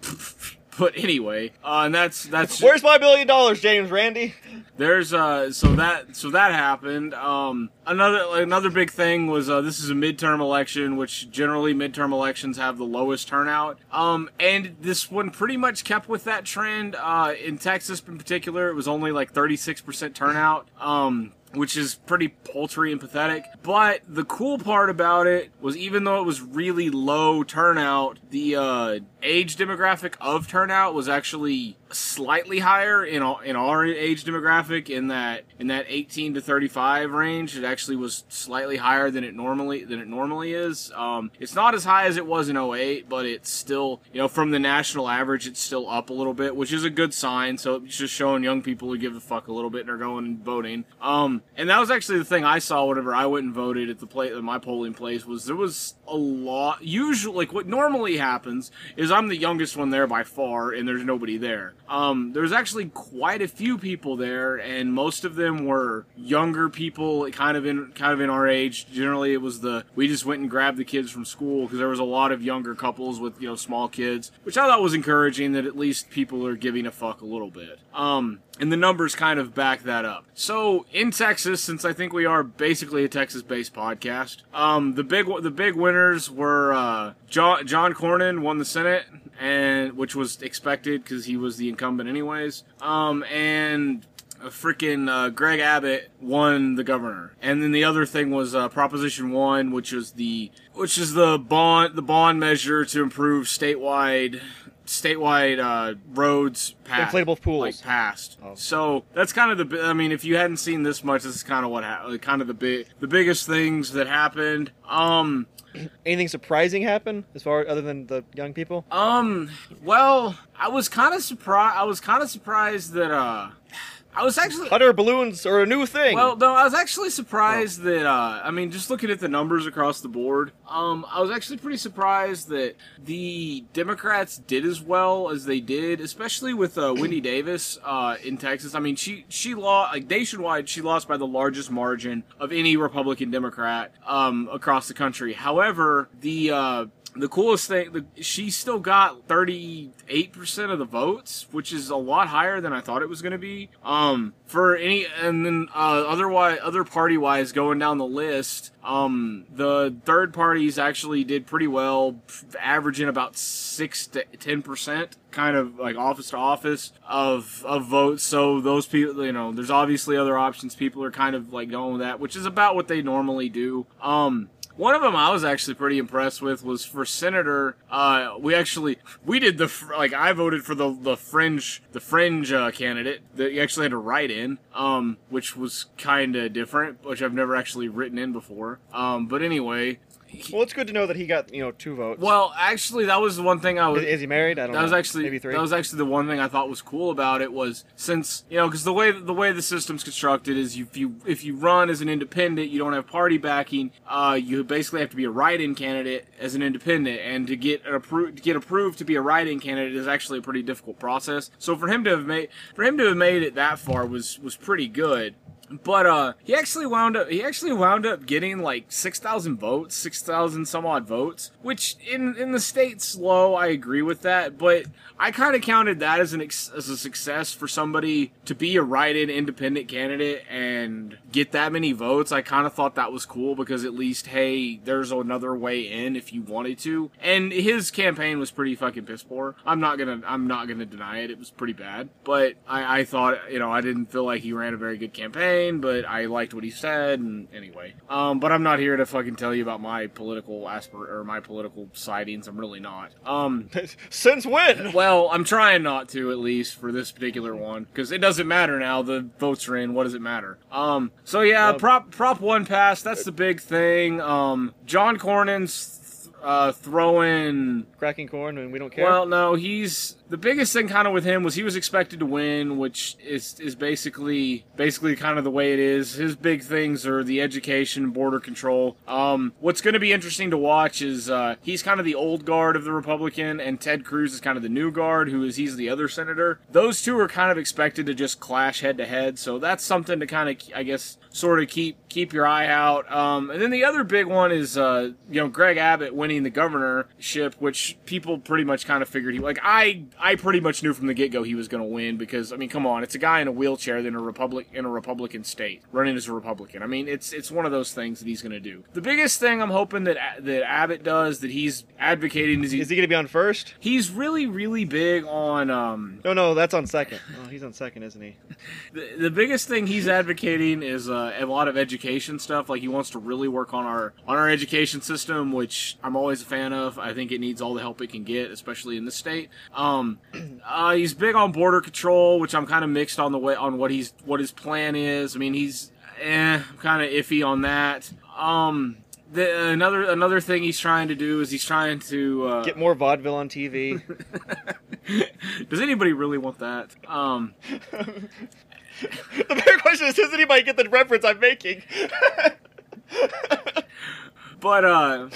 But anyway, uh, and that's that's. Where's my billion dollars, James Randy? There's uh, so that so that happened. Um, another another big thing was uh, this is a midterm election, which generally midterm elections have the lowest turnout. Um, and this one pretty much kept with that trend. Uh, in Texas in particular, it was only like thirty-six percent turnout. Um. Which is pretty paltry and pathetic. But the cool part about it was even though it was really low turnout, the uh, age demographic of turnout was actually slightly higher in all, in our age demographic in that in that eighteen to thirty-five range. It actually was slightly higher than it normally than it normally is. Um, it's not as high as it was in oh eight, but it's still, you know, from the national average, it's still up a little bit, which is a good sign. So it's just showing young people who give a fuck a little bit and are going and voting. Um, Um, and that was actually the thing I saw whenever I went and voted at the play, at my polling place, was there was a lot, usually, like, what normally happens is I'm the youngest one there by far, and there's nobody there. Um, there's actually quite a few people there, and most of them were younger people, kind of in, kind of in our age. Generally, it was the, we just went and grabbed the kids from school, because there was a lot of younger couples with, you know, small kids, which I thought was encouraging, that at least people are giving a fuck a little bit. Um, and the numbers kind of back that up. So, in Texas, since I think we are basically a Texas-based podcast, um, the big the big winners were uh, John, John Cornyn won the Senate, and which was expected because he was the incumbent anyways, um, and a freaking uh, Greg Abbott won the governor. And then the other thing was uh, Proposition One, which is the which is the bond the bond measure to improve statewide. Statewide uh, roads passed. Inflatable pools. Like, passed. Oh. So that's kind of the, I mean, if you hadn't seen this much, this is kind of what happened, kind of the big, the biggest things that happened. Um... Anything surprising happen as far other than the young people? Um, well, I was kind of surprised, I was kind of surprised that, uh... I was actually... Butter balloons are a new thing. Well, no, I was actually surprised oh. that, uh, I mean, just looking at the numbers across the board, um, I was actually pretty surprised that the Democrats did as well as they did, especially with uh, Wendy Davis uh, in Texas. I mean, she, she lost, like, nationwide, she lost by the largest margin of any Republican-Democrat um, across the country. However, the... Uh, The coolest thing, the, she still got thirty-eight percent of the votes, which is a lot higher than I thought it was going to be. Um, for any, and then, uh, otherwise, other party-wise, going down the list, um, the third parties actually did pretty well, averaging about six to ten percent, kind of like office to office of, of votes. So those people, you know, there's obviously other options. People are kind of like going with that, which is about what they normally do. Um, One of them I was actually pretty impressed with was for senator. Uh, we actually we did the like I voted for the the fringe the fringe uh, candidate that you actually had to write in, um, which was kind of different, which I've never actually written in before. Um, but anyway. Well, it's good to know that he got, you know, two votes. Well, actually, that was the one thing I was... Is, is he married? I don't that know. Was actually, Maybe three? That was actually the one thing I thought was cool about it was, since, you know, because the way the way the system's constructed is you, if you if you run as an independent, you don't have party backing, uh, you basically have to be a write-in candidate as an independent, and to get, an appro- to get approved to be a write-in candidate is actually a pretty difficult process. So for him to have made for him to have made it that far was, was pretty good. But uh, he actually wound up he actually wound up getting like six thousand votes, six thousand some odd votes, which in in the state's low. I agree with that, but I kind of counted that as an ex- as a success for somebody to be a write-in independent candidate and get that many votes. I kind of thought that was cool because at least hey, there's another way in if you wanted to. And his campaign was pretty fucking piss poor. I'm not gonna I'm not gonna deny it. It was pretty bad, but I, I thought you know I didn't feel like he ran a very good campaign. But I liked what he said, and anyway. Um, but I'm not here to fucking tell you about my political aspir or my political sightings. I'm really not. Um, Since when? Well, I'm trying not to, at least for this particular one, because it doesn't matter now. The votes are in. What does it matter? Um, so yeah, um, prop prop one passed. That's the big thing. Um, John Cornyn's. Uh, throwing... Cracking corn and we don't care? Well, no, he's... The biggest thing kind of with him was he was expected to win, which is is basically basically kind of the way it is. His big things are the education, border control. Um, what's going to be interesting to watch is uh, he's kind of the old guard of the Republican, and Ted Cruz is kind of the new guard, who is he's the other senator. Those two are kind of expected to just clash head-to-head, so that's something to kind of, I guess... sort of keep keep your eye out. Um, and then the other big one is, uh, you know, Greg Abbott winning the governorship, which people pretty much kind of figured he... Like, I I pretty much knew from the get-go he was going to win because, I mean, come on, it's a guy in a wheelchair in a, Republic, in a Republican state, running as a Republican. I mean, it's it's one of those things that he's going to do. The biggest thing I'm hoping that that Abbott does, that he's advocating... Is he, is he going to be on first? He's really, really big on... Um, no, no, that's on second. Oh, he's on second, isn't he? the, the biggest thing he's advocating is... Uh, a lot of education stuff. Like, he wants to really work on our on our education system, which I'm always a fan of. I think it needs all the help it can get, especially in this state. Um, uh, he's big on border control, which I'm kind of mixed on the way on what he's what his plan is. I mean, he's eh, kind of iffy on that. Um, The, another another thing he's trying to do is he's trying to uh, get more vaudeville on T V. Does anybody really want that? Um, the bigger question is, does anybody get the reference I'm making? But uh,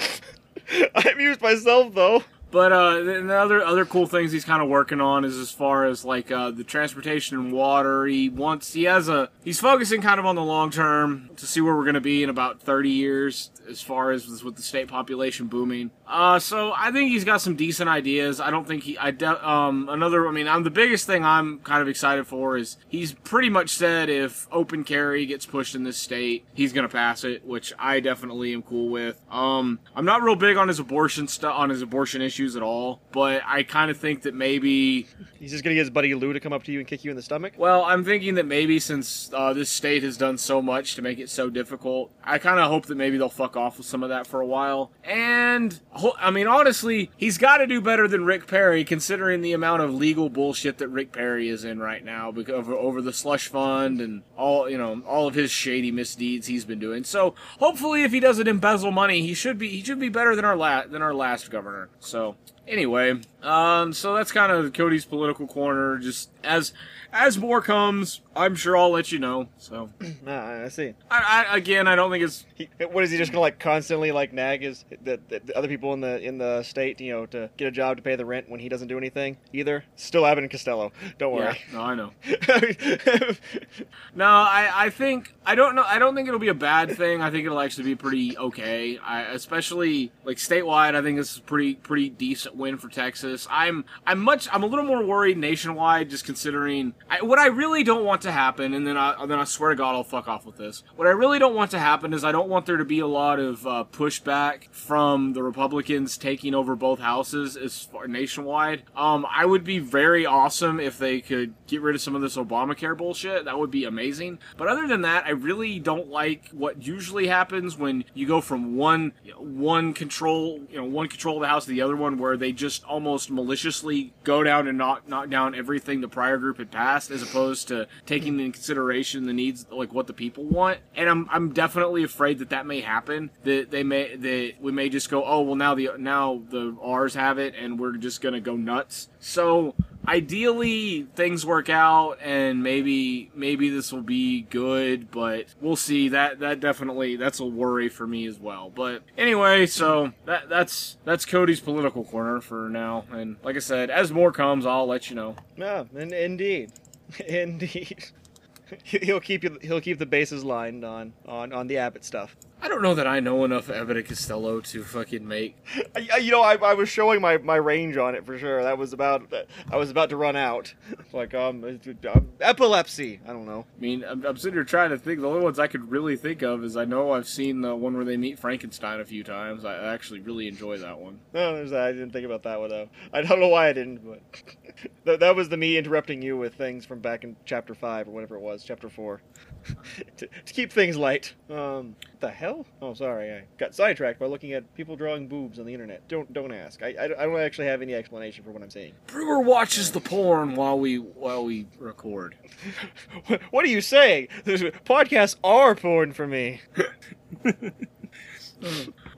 I amused myself though. But uh, the other other cool things he's kind of working on is as far as like uh, the transportation and water. He wants he has a he's focusing kind of on the long term to see where we're going to be in about thirty years as far as with the state population booming. Uh, so I think he's got some decent ideas. I don't think he I de- um another I mean I'm the biggest thing I'm kind of excited for is he's pretty much said if open carry gets pushed in this state, he's going to pass it, which I definitely am cool with. Um, I'm not real big on his abortion stuff on his abortion issue. At all, but I kind of think that maybe he's just gonna get his buddy Lou to come up to you and kick you in the stomach. Well, I'm thinking that maybe since uh, this state has done so much to make it so difficult, I kind of hope that maybe they'll fuck off with some of that for a while. And I mean, honestly, he's got to do better than Rick Perry, considering the amount of legal bullshit that Rick Perry is in right now because over, over the slush fund and all you know, all of his shady misdeeds he's been doing. So hopefully, if he doesn't embezzle money, he should be he should be better than our la- than our last governor. So. Anyway, um, so that's kind of Cody's political corner. Just as as more comes, I'm sure I'll let you know. So, ah, I see. I, I, again, I don't think it's he, what is he just gonna like constantly like nag his the, the other people in the in the state, you know, to get a job to pay the rent when he doesn't do anything either. Still Abbott and Costello. Don't worry. Yeah, no, I know. no, I, I think I don't know. I don't think it'll be a bad thing. I think it'll actually be pretty okay. I, especially like statewide, I think this is pretty pretty. decent win for Texas. I'm I'm much I'm a little more worried nationwide, just considering I, what I really don't want to happen. And then I then I swear to God I'll fuck off with this. What I really don't want to happen is I don't want there to be a lot of uh, pushback from the Republicans taking over both houses as far nationwide. Um, I would be very awesome if they could get rid of some of this Obamacare bullshit. That would be amazing. But other than that, I really don't like what usually happens when you go from one one control you know one control of the house to the other one, where they just almost maliciously go down and knock knock down everything the prior group had passed, as opposed to taking into consideration the needs, like what the people want. And I'm I'm definitely afraid that that may happen. That they may that we may just go, oh well, now the now the R's have it, and we're just gonna go nuts. So. Ideally, things work out, and maybe maybe this will be good, but we'll see. That that definitely that's a worry for me as well. But anyway, so that that's that's Cody's political corner for now. And like I said, as more comes, I'll let you know. Yeah, and indeed, indeed, he'll keep you, he'll keep the bases lined on, on on the Abbott stuff. I don't know that I know enough Abbott and Costello to fucking make. You know, I, I was showing my, my range on it for sure. That was about I was about to run out. Like um, epilepsy. I don't know. I mean, I'm, I'm sitting here trying to think. The only ones I could really think of is I know I've seen the one where they meet Frankenstein a few times. I actually really enjoy that one. No, there's that. I didn't think about that one though. I don't know why I didn't, but that, that was the me interrupting you with things from back in chapter five or whatever it was, chapter four, to, to keep things light. Um, what the hell? Oh, sorry. I got sidetracked by looking at people drawing boobs on the internet. Don't don't ask. I, I, I don't actually have any explanation for what I'm saying. Brewer watches the porn while we while we record. What, what are you saying? There's, podcasts are porn for me.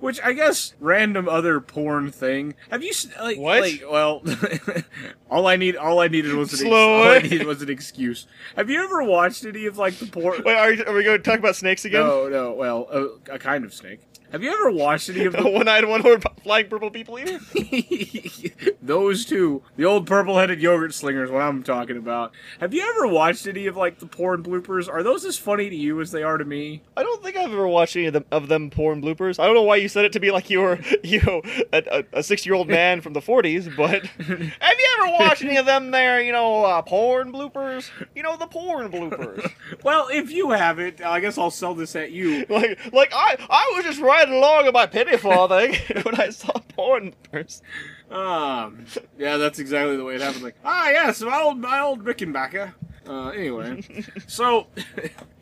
Which I guess random other porn thing. Have you like what? Like, well, all I need, all I needed was an ex- all I needed was an excuse. Have you ever watched any of like the porn? Wait, are, you, are we going to talk about snakes again? No, no. Well, a, a kind of snake. Have you ever watched any of the one-eyed, one-horned, flying purple people eater? Those two, the old purple-headed yogurt slingers, what I'm talking about. Have you ever watched any of like the porn bloopers? Are those as funny to you as they are to me? I don't think I've ever watched any of them, of them porn bloopers. I don't know why you said it to be like you were, you know, a, a, a sixty-year-old man from the forties. But have you ever watched any of them? There, you know, uh, porn bloopers. You know, the porn bloopers. Well, if you haven't, I guess I'll sell this at you. Like, like I, I was just right. Along in my pitfall thing when I saw porn first. Um, yeah, that's exactly the way it happened. Like, ah, yes, my old, my old Rickenbacker. Uh, anyway, so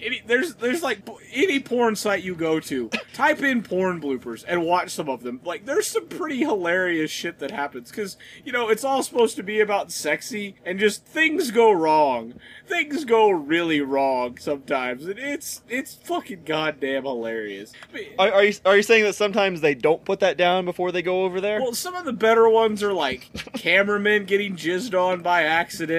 any, there's there's like any porn site you go to, type in porn bloopers and watch some of them. Like, there's some pretty hilarious shit that happens because, you know, it's all supposed to be about sexy and just things go wrong. Things go really wrong sometimes, and it's it's fucking goddamn hilarious. I mean, are, are you are you saying that sometimes they don't put that down before they go over there? Well, some of the better ones are like cameramen getting jizzed on by accident.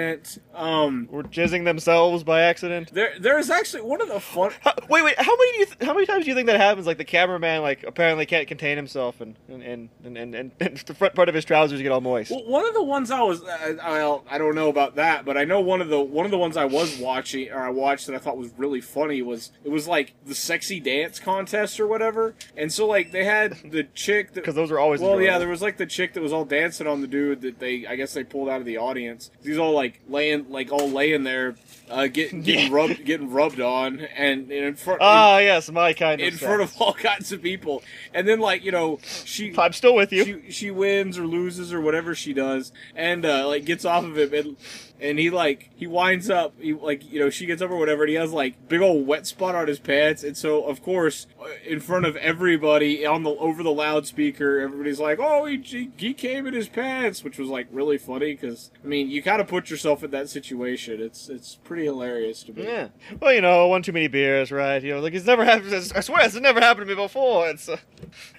Um, or jizzing themselves by accident. There, there is actually one of the fun. How, wait, wait. How many do you? Th- how many times do you think that happens? Like the cameraman, like apparently can't contain himself, and and and and, and, and, and the front part of his trousers get all moist. Well, one of the ones I was, I, I, I don't know about that, but I know one of the one of the ones I was watching or I watched that I thought was really funny was it was like the sexy dance contest or whatever, and so like they had the chick that because those are always well, enjoyable. Yeah, there was like the chick that was all dancing on the dude that they I guess they pulled out of the audience. He's all like laying like all laying there. Uh, getting getting yeah. rubbed, getting rubbed on, and, and in front. Ah, in, yes, my kind. Of in sense. Front of all kinds of people, and then like you know, she. I'm still with you. She, she wins or loses or whatever she does, and uh, like gets off of him, and and he like he winds up, he, like you know, she gets up or whatever, and he has like big old wet spot on his pants, and so of course, in front of everybody on the over the loudspeaker, everybody's like, oh, he he, he came in his pants, which was like really funny because I mean, you kind of put yourself in that situation. It's it's pretty. Hilarious to me. Yeah. Well, you know, one too many beers, right? You know, like it's never happened. I swear, it's never happened to me before. It's uh,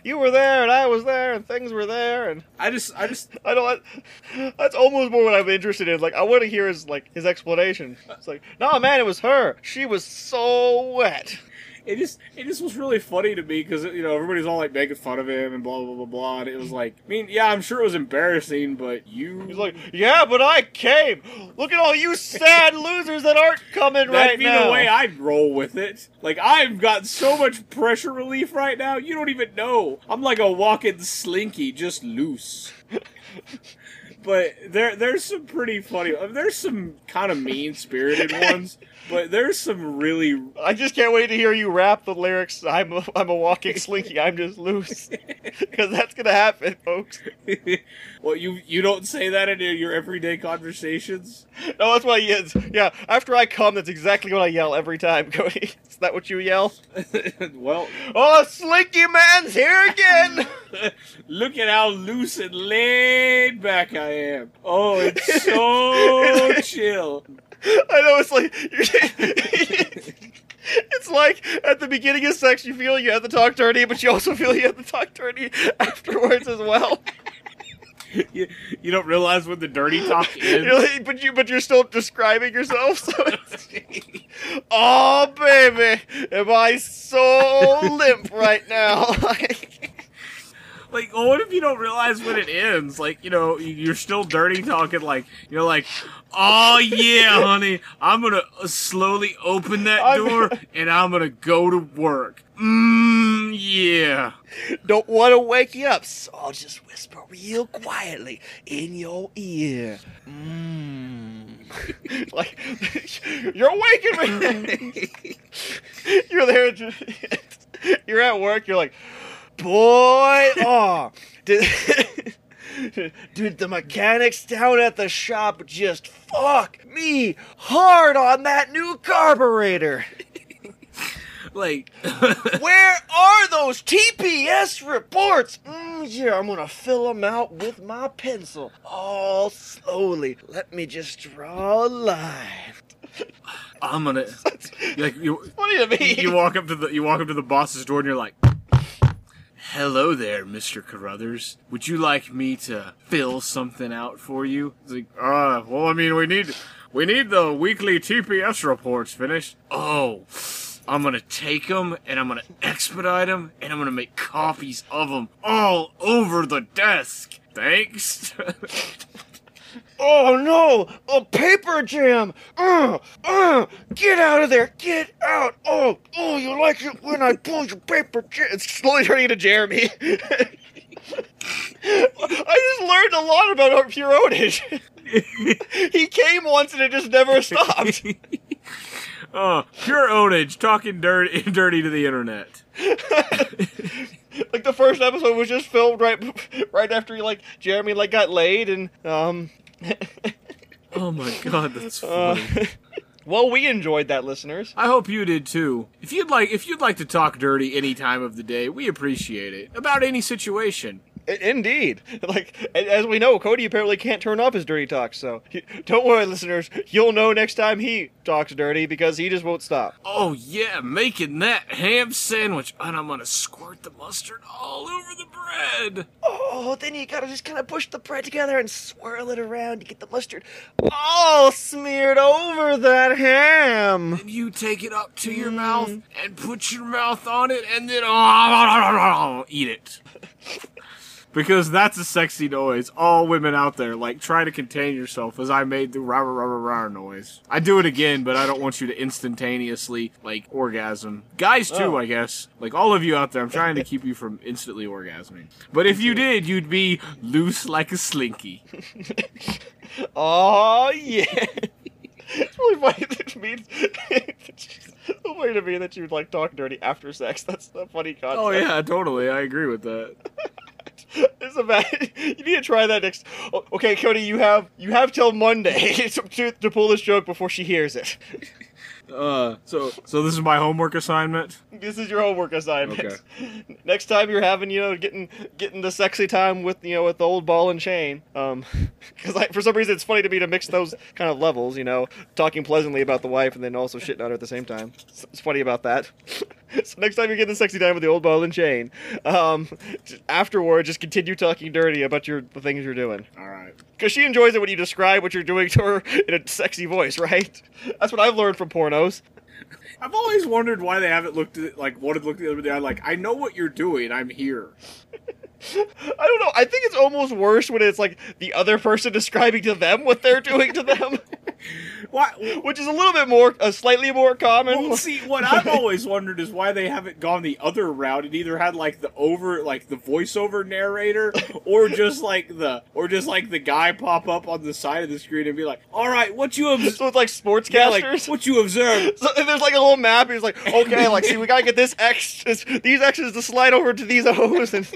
you were there and I was there and things were there and I just, I just, I don't. I, that's almost more what I'm interested in. Like, I want to hear his like his explanation. It's like, no, man, it was her. She was so wet. It just, it just was really funny to me because, you know, everybody's all, like, making fun of him and blah, blah, blah, blah. And it was like, I mean, yeah, I'm sure it was embarrassing, but you... He's like, yeah, but I came. Look at all you sad losers that aren't coming That'd right now. That'd be the way I'd roll with it. Like, I've got so much pressure relief right now, you don't even know. I'm like a walking slinky, just loose. But there, there's some pretty funny... There's some kind of mean-spirited ones, but there's some really... I just can't wait to hear you rap the lyrics, I'm a, I'm a walking slinky, I'm just loose. Because that's going to happen, folks. Well, you you don't say that in your everyday conversations? No, that's what I yell. Yeah, after I come, that's exactly what I yell every time, Cody. Is that what you yell? Well... Oh, slinky man's here again! Look at how loose and laid back I am. I am. Oh, it's so chill. I know, it's like... it's like at the beginning of sex, you feel you have to talk dirty, but you also feel you have to talk dirty afterwards as well. You, you don't realize what the dirty talk is. You're like, but, you, but you're still describing yourself, so it's... Oh, baby, am I so limp right now? Like, well, what if you don't realize when it ends? Like, you know, you're still dirty talking, like, you're like, oh, yeah, honey, I'm going to slowly open that door, and I'm going to go to work. Mmm, yeah. Don't want to wake you up, so I'll just whisper real quietly in your ear. Mmm. Like, you're waking me. You're there. You're at work. You're like... Boy, oh, did, did the mechanics down at the shop just fuck me hard on that new carburetor? Like, where are those T P S reports? Mm, yeah, I'm gonna fill them out with my pencil. All slowly. Let me just draw a line. I'm gonna. Like, you, what do you mean? You walk up to the you walk up to the boss's door and you're like. Hello there, Mister Carruthers. Would you like me to fill something out for you? It's like, uh, well, I mean, we need we need the weekly T P S reports finished. Oh, I'm going to take them, and I'm going to expedite them, and I'm going to make copies of them all over the desk. Thanks. Oh, no, a paper jam. Uh, uh, get out of there. Get out. Oh, oh, you like it when I pull your paper jam. It's slowly turning into Jeremy. I just learned a lot about Pure Ownage. He came once and it just never stopped. Oh, Pure Ownage, talking dirty, dirty to the internet. Like, the first episode was just filmed right right after, like, Jeremy, like, got laid and, um... Oh my god, that's funny. Uh, Well, we enjoyed that, listeners. I hope you did too. If you'd like, if you'd like to talk dirty any time of the day, we appreciate it. About any situation. Indeed. Like, as we know, Cody apparently can't turn off his dirty talk, so don't worry, listeners. You'll know next time he talks dirty because he just won't stop. Oh, yeah, making that ham sandwich, and I'm going to squirt the mustard all over the bread. Oh, then you got to just kind of push the bread together and swirl it around to get the mustard all smeared over that ham. And you take it up to your mm. mouth and put your mouth on it and then oh, eat it. Because that's a sexy noise. All women out there, like, try to contain yourself as I made the rah-rah-rah-rah noise. I do it again, but I don't want you to instantaneously, like, orgasm. Guys, too, oh. I guess. Like, all of you out there, I'm trying to keep you from instantly orgasming. But if you did, you'd be loose like a slinky. Oh, yeah. It's really funny that it means... the way to be that you would, like, talk dirty after sex. That's a funny concept. Oh, yeah, totally. I agree with that. It's a bad, you need to try that next. Oh, okay, Cody, you have you have till Monday to, to, to pull this joke before she hears it. Uh, so so this is my homework assignment. This is your homework assignment. Okay. Next time you're having you know getting getting the sexy time with you know with the old ball and chain. Um, because for some reason it's funny to me to mix those kind of levels. You know, talking pleasantly about the wife and then also shitting on her at the same time. It's, it's funny about that. So next time you're getting the sexy time with the old ball and chain, um, afterward, just continue talking dirty about your the things you're doing. All right. Because she enjoys it when you describe what you're doing to her in a sexy voice, right? That's what I've learned from pornos. I've always wondered why they haven't looked at, like, wanted to look at the other day. I'm like, I know what you're doing. I'm here. I don't know. I think it's almost worse when it's, like, the other person describing to them what they're doing to them. Why? Which is a little bit more, uh, slightly more common. Well, see, what I've always wondered is why they haven't gone the other route and either had like the over, like the voiceover narrator, or just like the, or just like the guy pop up on the side of the screen and be like, "All right, what you observe?" So it's like sportscasters. Yeah, like, what you observe? So there's like a whole map. He's like, "Okay, like, see, we gotta get this X, these X's to slide over to these O's." And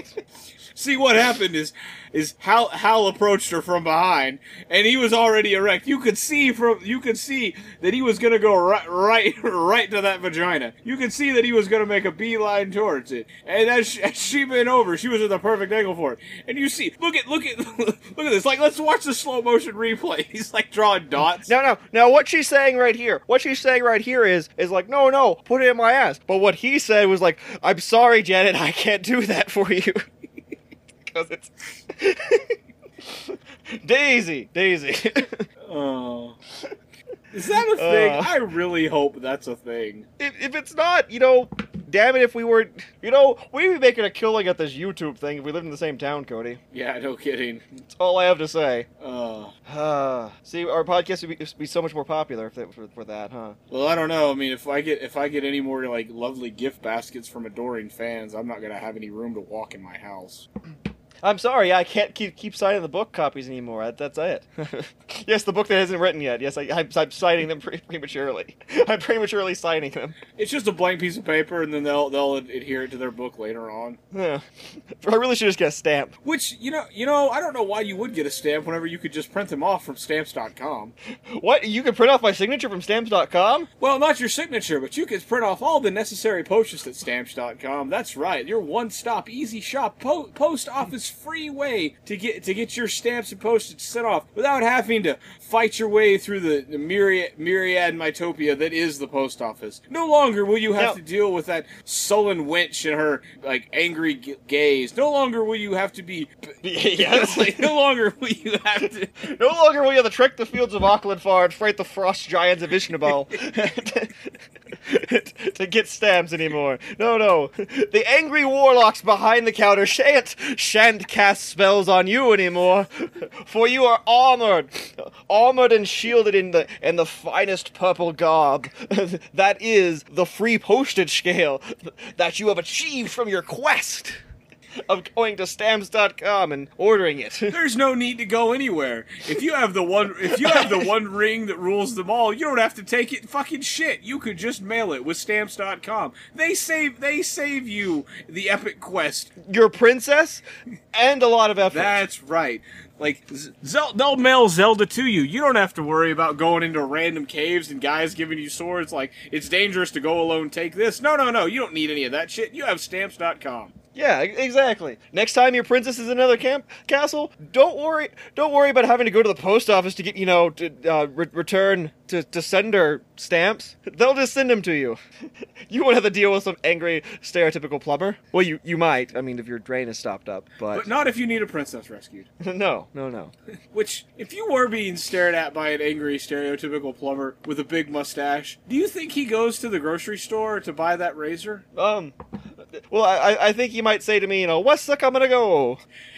see what happened is. Is Hal, Hal approached her from behind, and he was already erect. You could see from you could see that he was gonna go right, right, right to that vagina. You could see that he was gonna make a beeline towards it. And as she, as she bent over, she was at the perfect angle for it. And you see, look at, look at, look at this. Like, let's watch the slow motion replay. He's like drawing dots. No, no, now what she's saying right here, what she's saying right here is, is like, no, no, put it in my ass. But what he said was like, I'm sorry, Janet, I can't do that for you. It's Daisy, Daisy. Oh, is that a thing? Uh, I really hope that's a thing. If, if it's not, you know, damn it! If we were, you know, we'd be making a killing at this YouTube thing if we lived in the same town, Cody. Yeah, no kidding. That's all I have to say. Oh, uh, see, our podcast would be, be so much more popular if it were for that, huh? Well, I don't know. I mean, if I get if I get any more like lovely gift baskets from adoring fans, I'm not gonna have any room to walk in my house. I'm sorry, I can't keep keep signing the book copies anymore. That's it. Yes, the book that isn't written yet. Yes, I, I'm, I'm signing them pre- prematurely. I'm prematurely signing them. It's just a blank piece of paper, and then they'll they'll adhere it to their book later on. Yeah. I really should just get a stamp. Which, you know, you know, I don't know why you would get a stamp whenever you could just print them off from Stamps dot com. What? You could print off my signature from Stamps dot com? Well, not your signature, but you could print off all the necessary posts at Stamps dot com. That's right. Your one-stop, easy shop, po- post office free way to get to get your stamps and postage sent off without having to fight your way through the, the myriad myriad mytopia that is the post office. No longer will you have no. to deal with that sullen wench and her like angry g- gaze. No longer will you have to be. Yes. Like, no longer will you have to. No longer will you have to trek the fields of Auckland far and fight the frost giants of Ishtabal to get stamps anymore. No, no. The angry warlocks behind the counter shan't shan't. Cast spells on you anymore, for you are armored, armored and shielded in the in the finest purple garb. That is the free postage scale that you have achieved from your quest. of going to stamps dot com and ordering it. There's no need to go anywhere. If you have the one if you have the one ring that rules them all, you don't have to take it fucking shit. You could just mail it with stamps dot com. They save they save you the epic quest. Your princess and a lot of effort. That's right. Like, Zel- they'll mail Zelda to you. You don't have to worry about going into random caves and guys giving you swords. Like, it's dangerous to go alone, take this. No, no, no, you don't need any of that shit. You have stamps dot com. Yeah, exactly. Next time your princess is in another camp castle, don't worry Don't worry about having to go to the post office to get, you know, to uh, re- return, to, to send her stamps. They'll just send them to you. You won't have to deal with some angry, stereotypical plumber. Well, you, you might. I mean, if your drain is stopped up, but... But not if you need a princess rescued. No, no, no. Which, if you were being stared at by an angry, stereotypical plumber with a big mustache, do you think he goes to the grocery store to buy that razor? Um... Well, I, I think he might say to me, you know, what's up, I'm gonna go?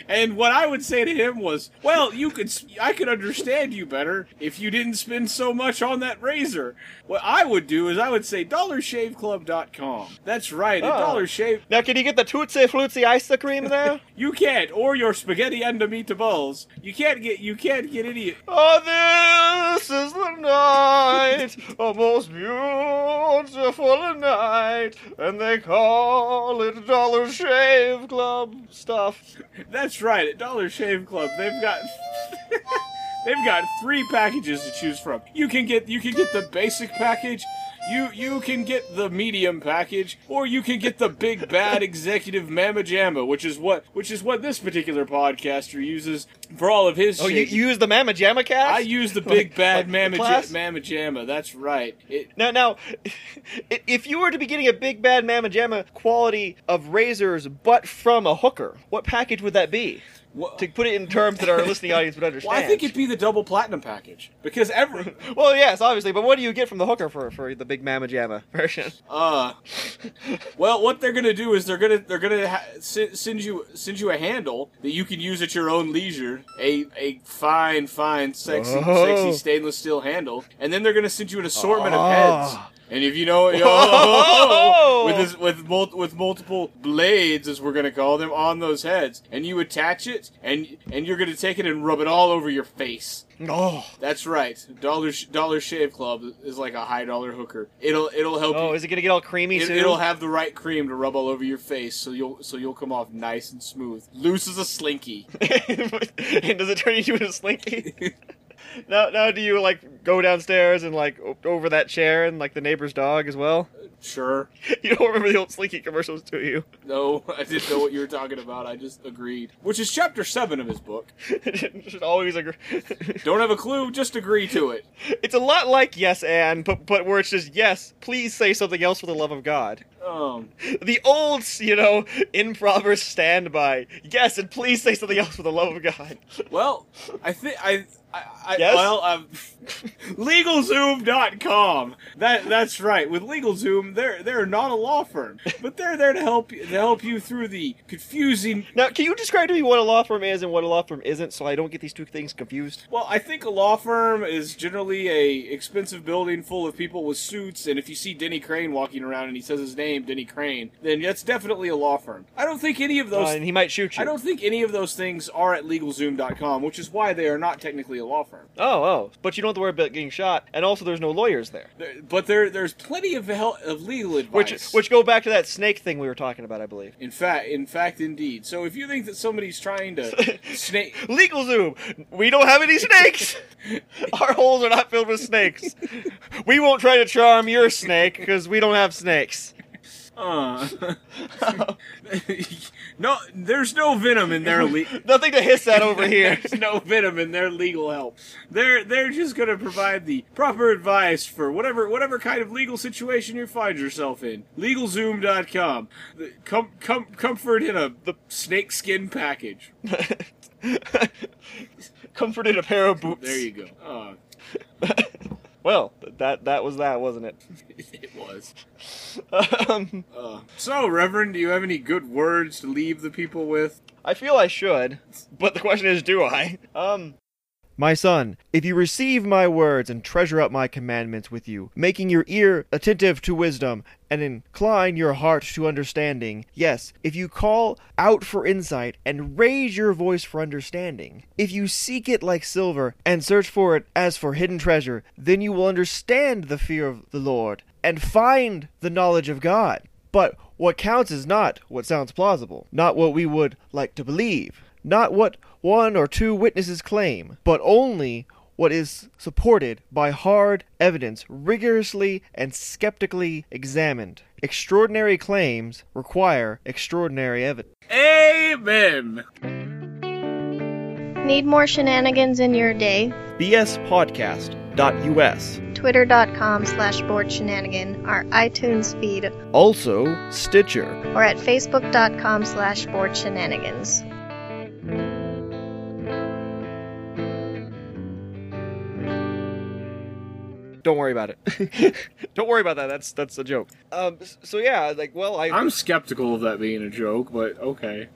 And what I would say to him was, well, you could, I could understand you better if you didn't spend so much on that razor. What I would do is I would say dollar shave club dot com. That's right, oh. At Dollar Shave... Now, can you get the Tootsie Flutsie ice cream there? You can't, or your spaghetti and the meatballs. You can't get, you can't get any... Oh, this is the night, a most beautiful night, and they call... Little Dollar Shave Club stuff. That's right, at Dollar Shave Club, they've got they've got three packages to choose from. You can get you can get the basic package, you you can get the medium package, or you can get the big bad executive mamma jamma, which is what which is what this particular podcaster uses for all of his. Oh, shit. You, you use the mamma jamma cast? I use the big like, bad like mamma ja- mamma jamma. That's right. It, now, now, if you were to be getting a big bad mamma jamma quality of razors, but from a hooker, what package would that be? Well, to put it in terms that our listening audience would understand. Well, I think it'd be the double platinum package because every. Well, yes, obviously, but what do you get from the hooker for, for the big mamma jamma version? Uh, well, what they're gonna do is they're gonna they're gonna ha- send you send you a handle that you can use at your own leisure. A a fine, fine, sexy, Whoa. sexy stainless steel handle, and then they're gonna send you an assortment oh. of heads. And if you know, you know oh, with this, with mul- with multiple blades, as we're gonna call them, on those heads, and you attach it, and and you're gonna take it and rub it all over your face. Oh, that's right. Dollar Dollar Shave Club is like a high dollar hooker. It'll it'll help. Oh, you. Is it gonna get all creamy it, soon? It'll have the right cream to rub all over your face, so you'll so you'll come off nice and smooth, loose as a slinky. And does it turn you into a slinky? Now, now, do you, like, go downstairs and, like, over that chair and, like, the neighbor's dog as well? Sure. You don't remember the old Slinky commercials, do you? No, I didn't know what you were talking about. I just agreed. Which is chapter seven of his book. Should always agree. Don't have a clue, just agree to it. It's a lot like Yes and, but, but where it's just, yes, please say something else for the love of God. Um, the old, you know, improvers stand by. Yes, and please say something else for the love of God. Well, I think... I. I, yes? Well, um, Legalzoom dot com. That that's right. With LegalZoom, they're they're not a law firm, but they're there to help you, to help you through the confusing. Now, can you describe to me what a law firm is and what a law firm isn't, so I don't get these two things confused? Well, I think a law firm is generally a expensive building full of people with suits, and if you see Denny Crane walking around and he says his name, Denny Crane, then that's definitely a law firm. I don't think any of those. Uh, and he might shoot you. I don't think any of those things are at LegalZoom dot com, which is why they are not technically a law firm. Oh, oh. But you don't have to worry about getting shot, and also there's no lawyers there. there but there, there's plenty of hel- of legal advice. Which, which go back to that snake thing we were talking about, I believe. In fact, in fact, indeed. So if you think that somebody's trying to snake... LegalZoom! We don't have any snakes! Our holes are not filled with snakes. We won't try to charm your snake, because we don't have snakes. Uh. No, there's no venom in their legal... Nothing to hiss at over here. There's no venom in their legal help. They're they're just going to provide the proper advice for whatever whatever kind of legal situation you find yourself in. LegalZoom dot com. Com- com- comfort in a the snake skin package. Comfort in a pair of boots. There you go. Uh. Well, that that was that, wasn't it? It was. um, uh, so, Reverend, do you have any good words to leave the people with? I feel I should, but the question is, do I? Um, My son, if you receive my words and treasure up my commandments with you, making your ear attentive to wisdom and incline your heart to understanding, yes, if you call out for insight and raise your voice for understanding, if you seek it like silver and search for it as for hidden treasure, then you will understand the fear of the Lord and find the knowledge of God. But what counts is not what sounds plausible, not what we would like to believe, not what one or two witnesses claim, but only what is supported by hard evidence, rigorously and skeptically examined. Extraordinary claims require extraordinary evidence. Amen. Need more shenanigans in your day? B S podcast dot U S Twitter.com slash Bored Shenanigan, our iTunes feed, also Stitcher, or at Facebook.com slash Bored Shenanigans. Don't worry about it. Don't worry about that. That's that's a joke. Um. So yeah, like, well, I... I'm skeptical of that being a joke, but okay.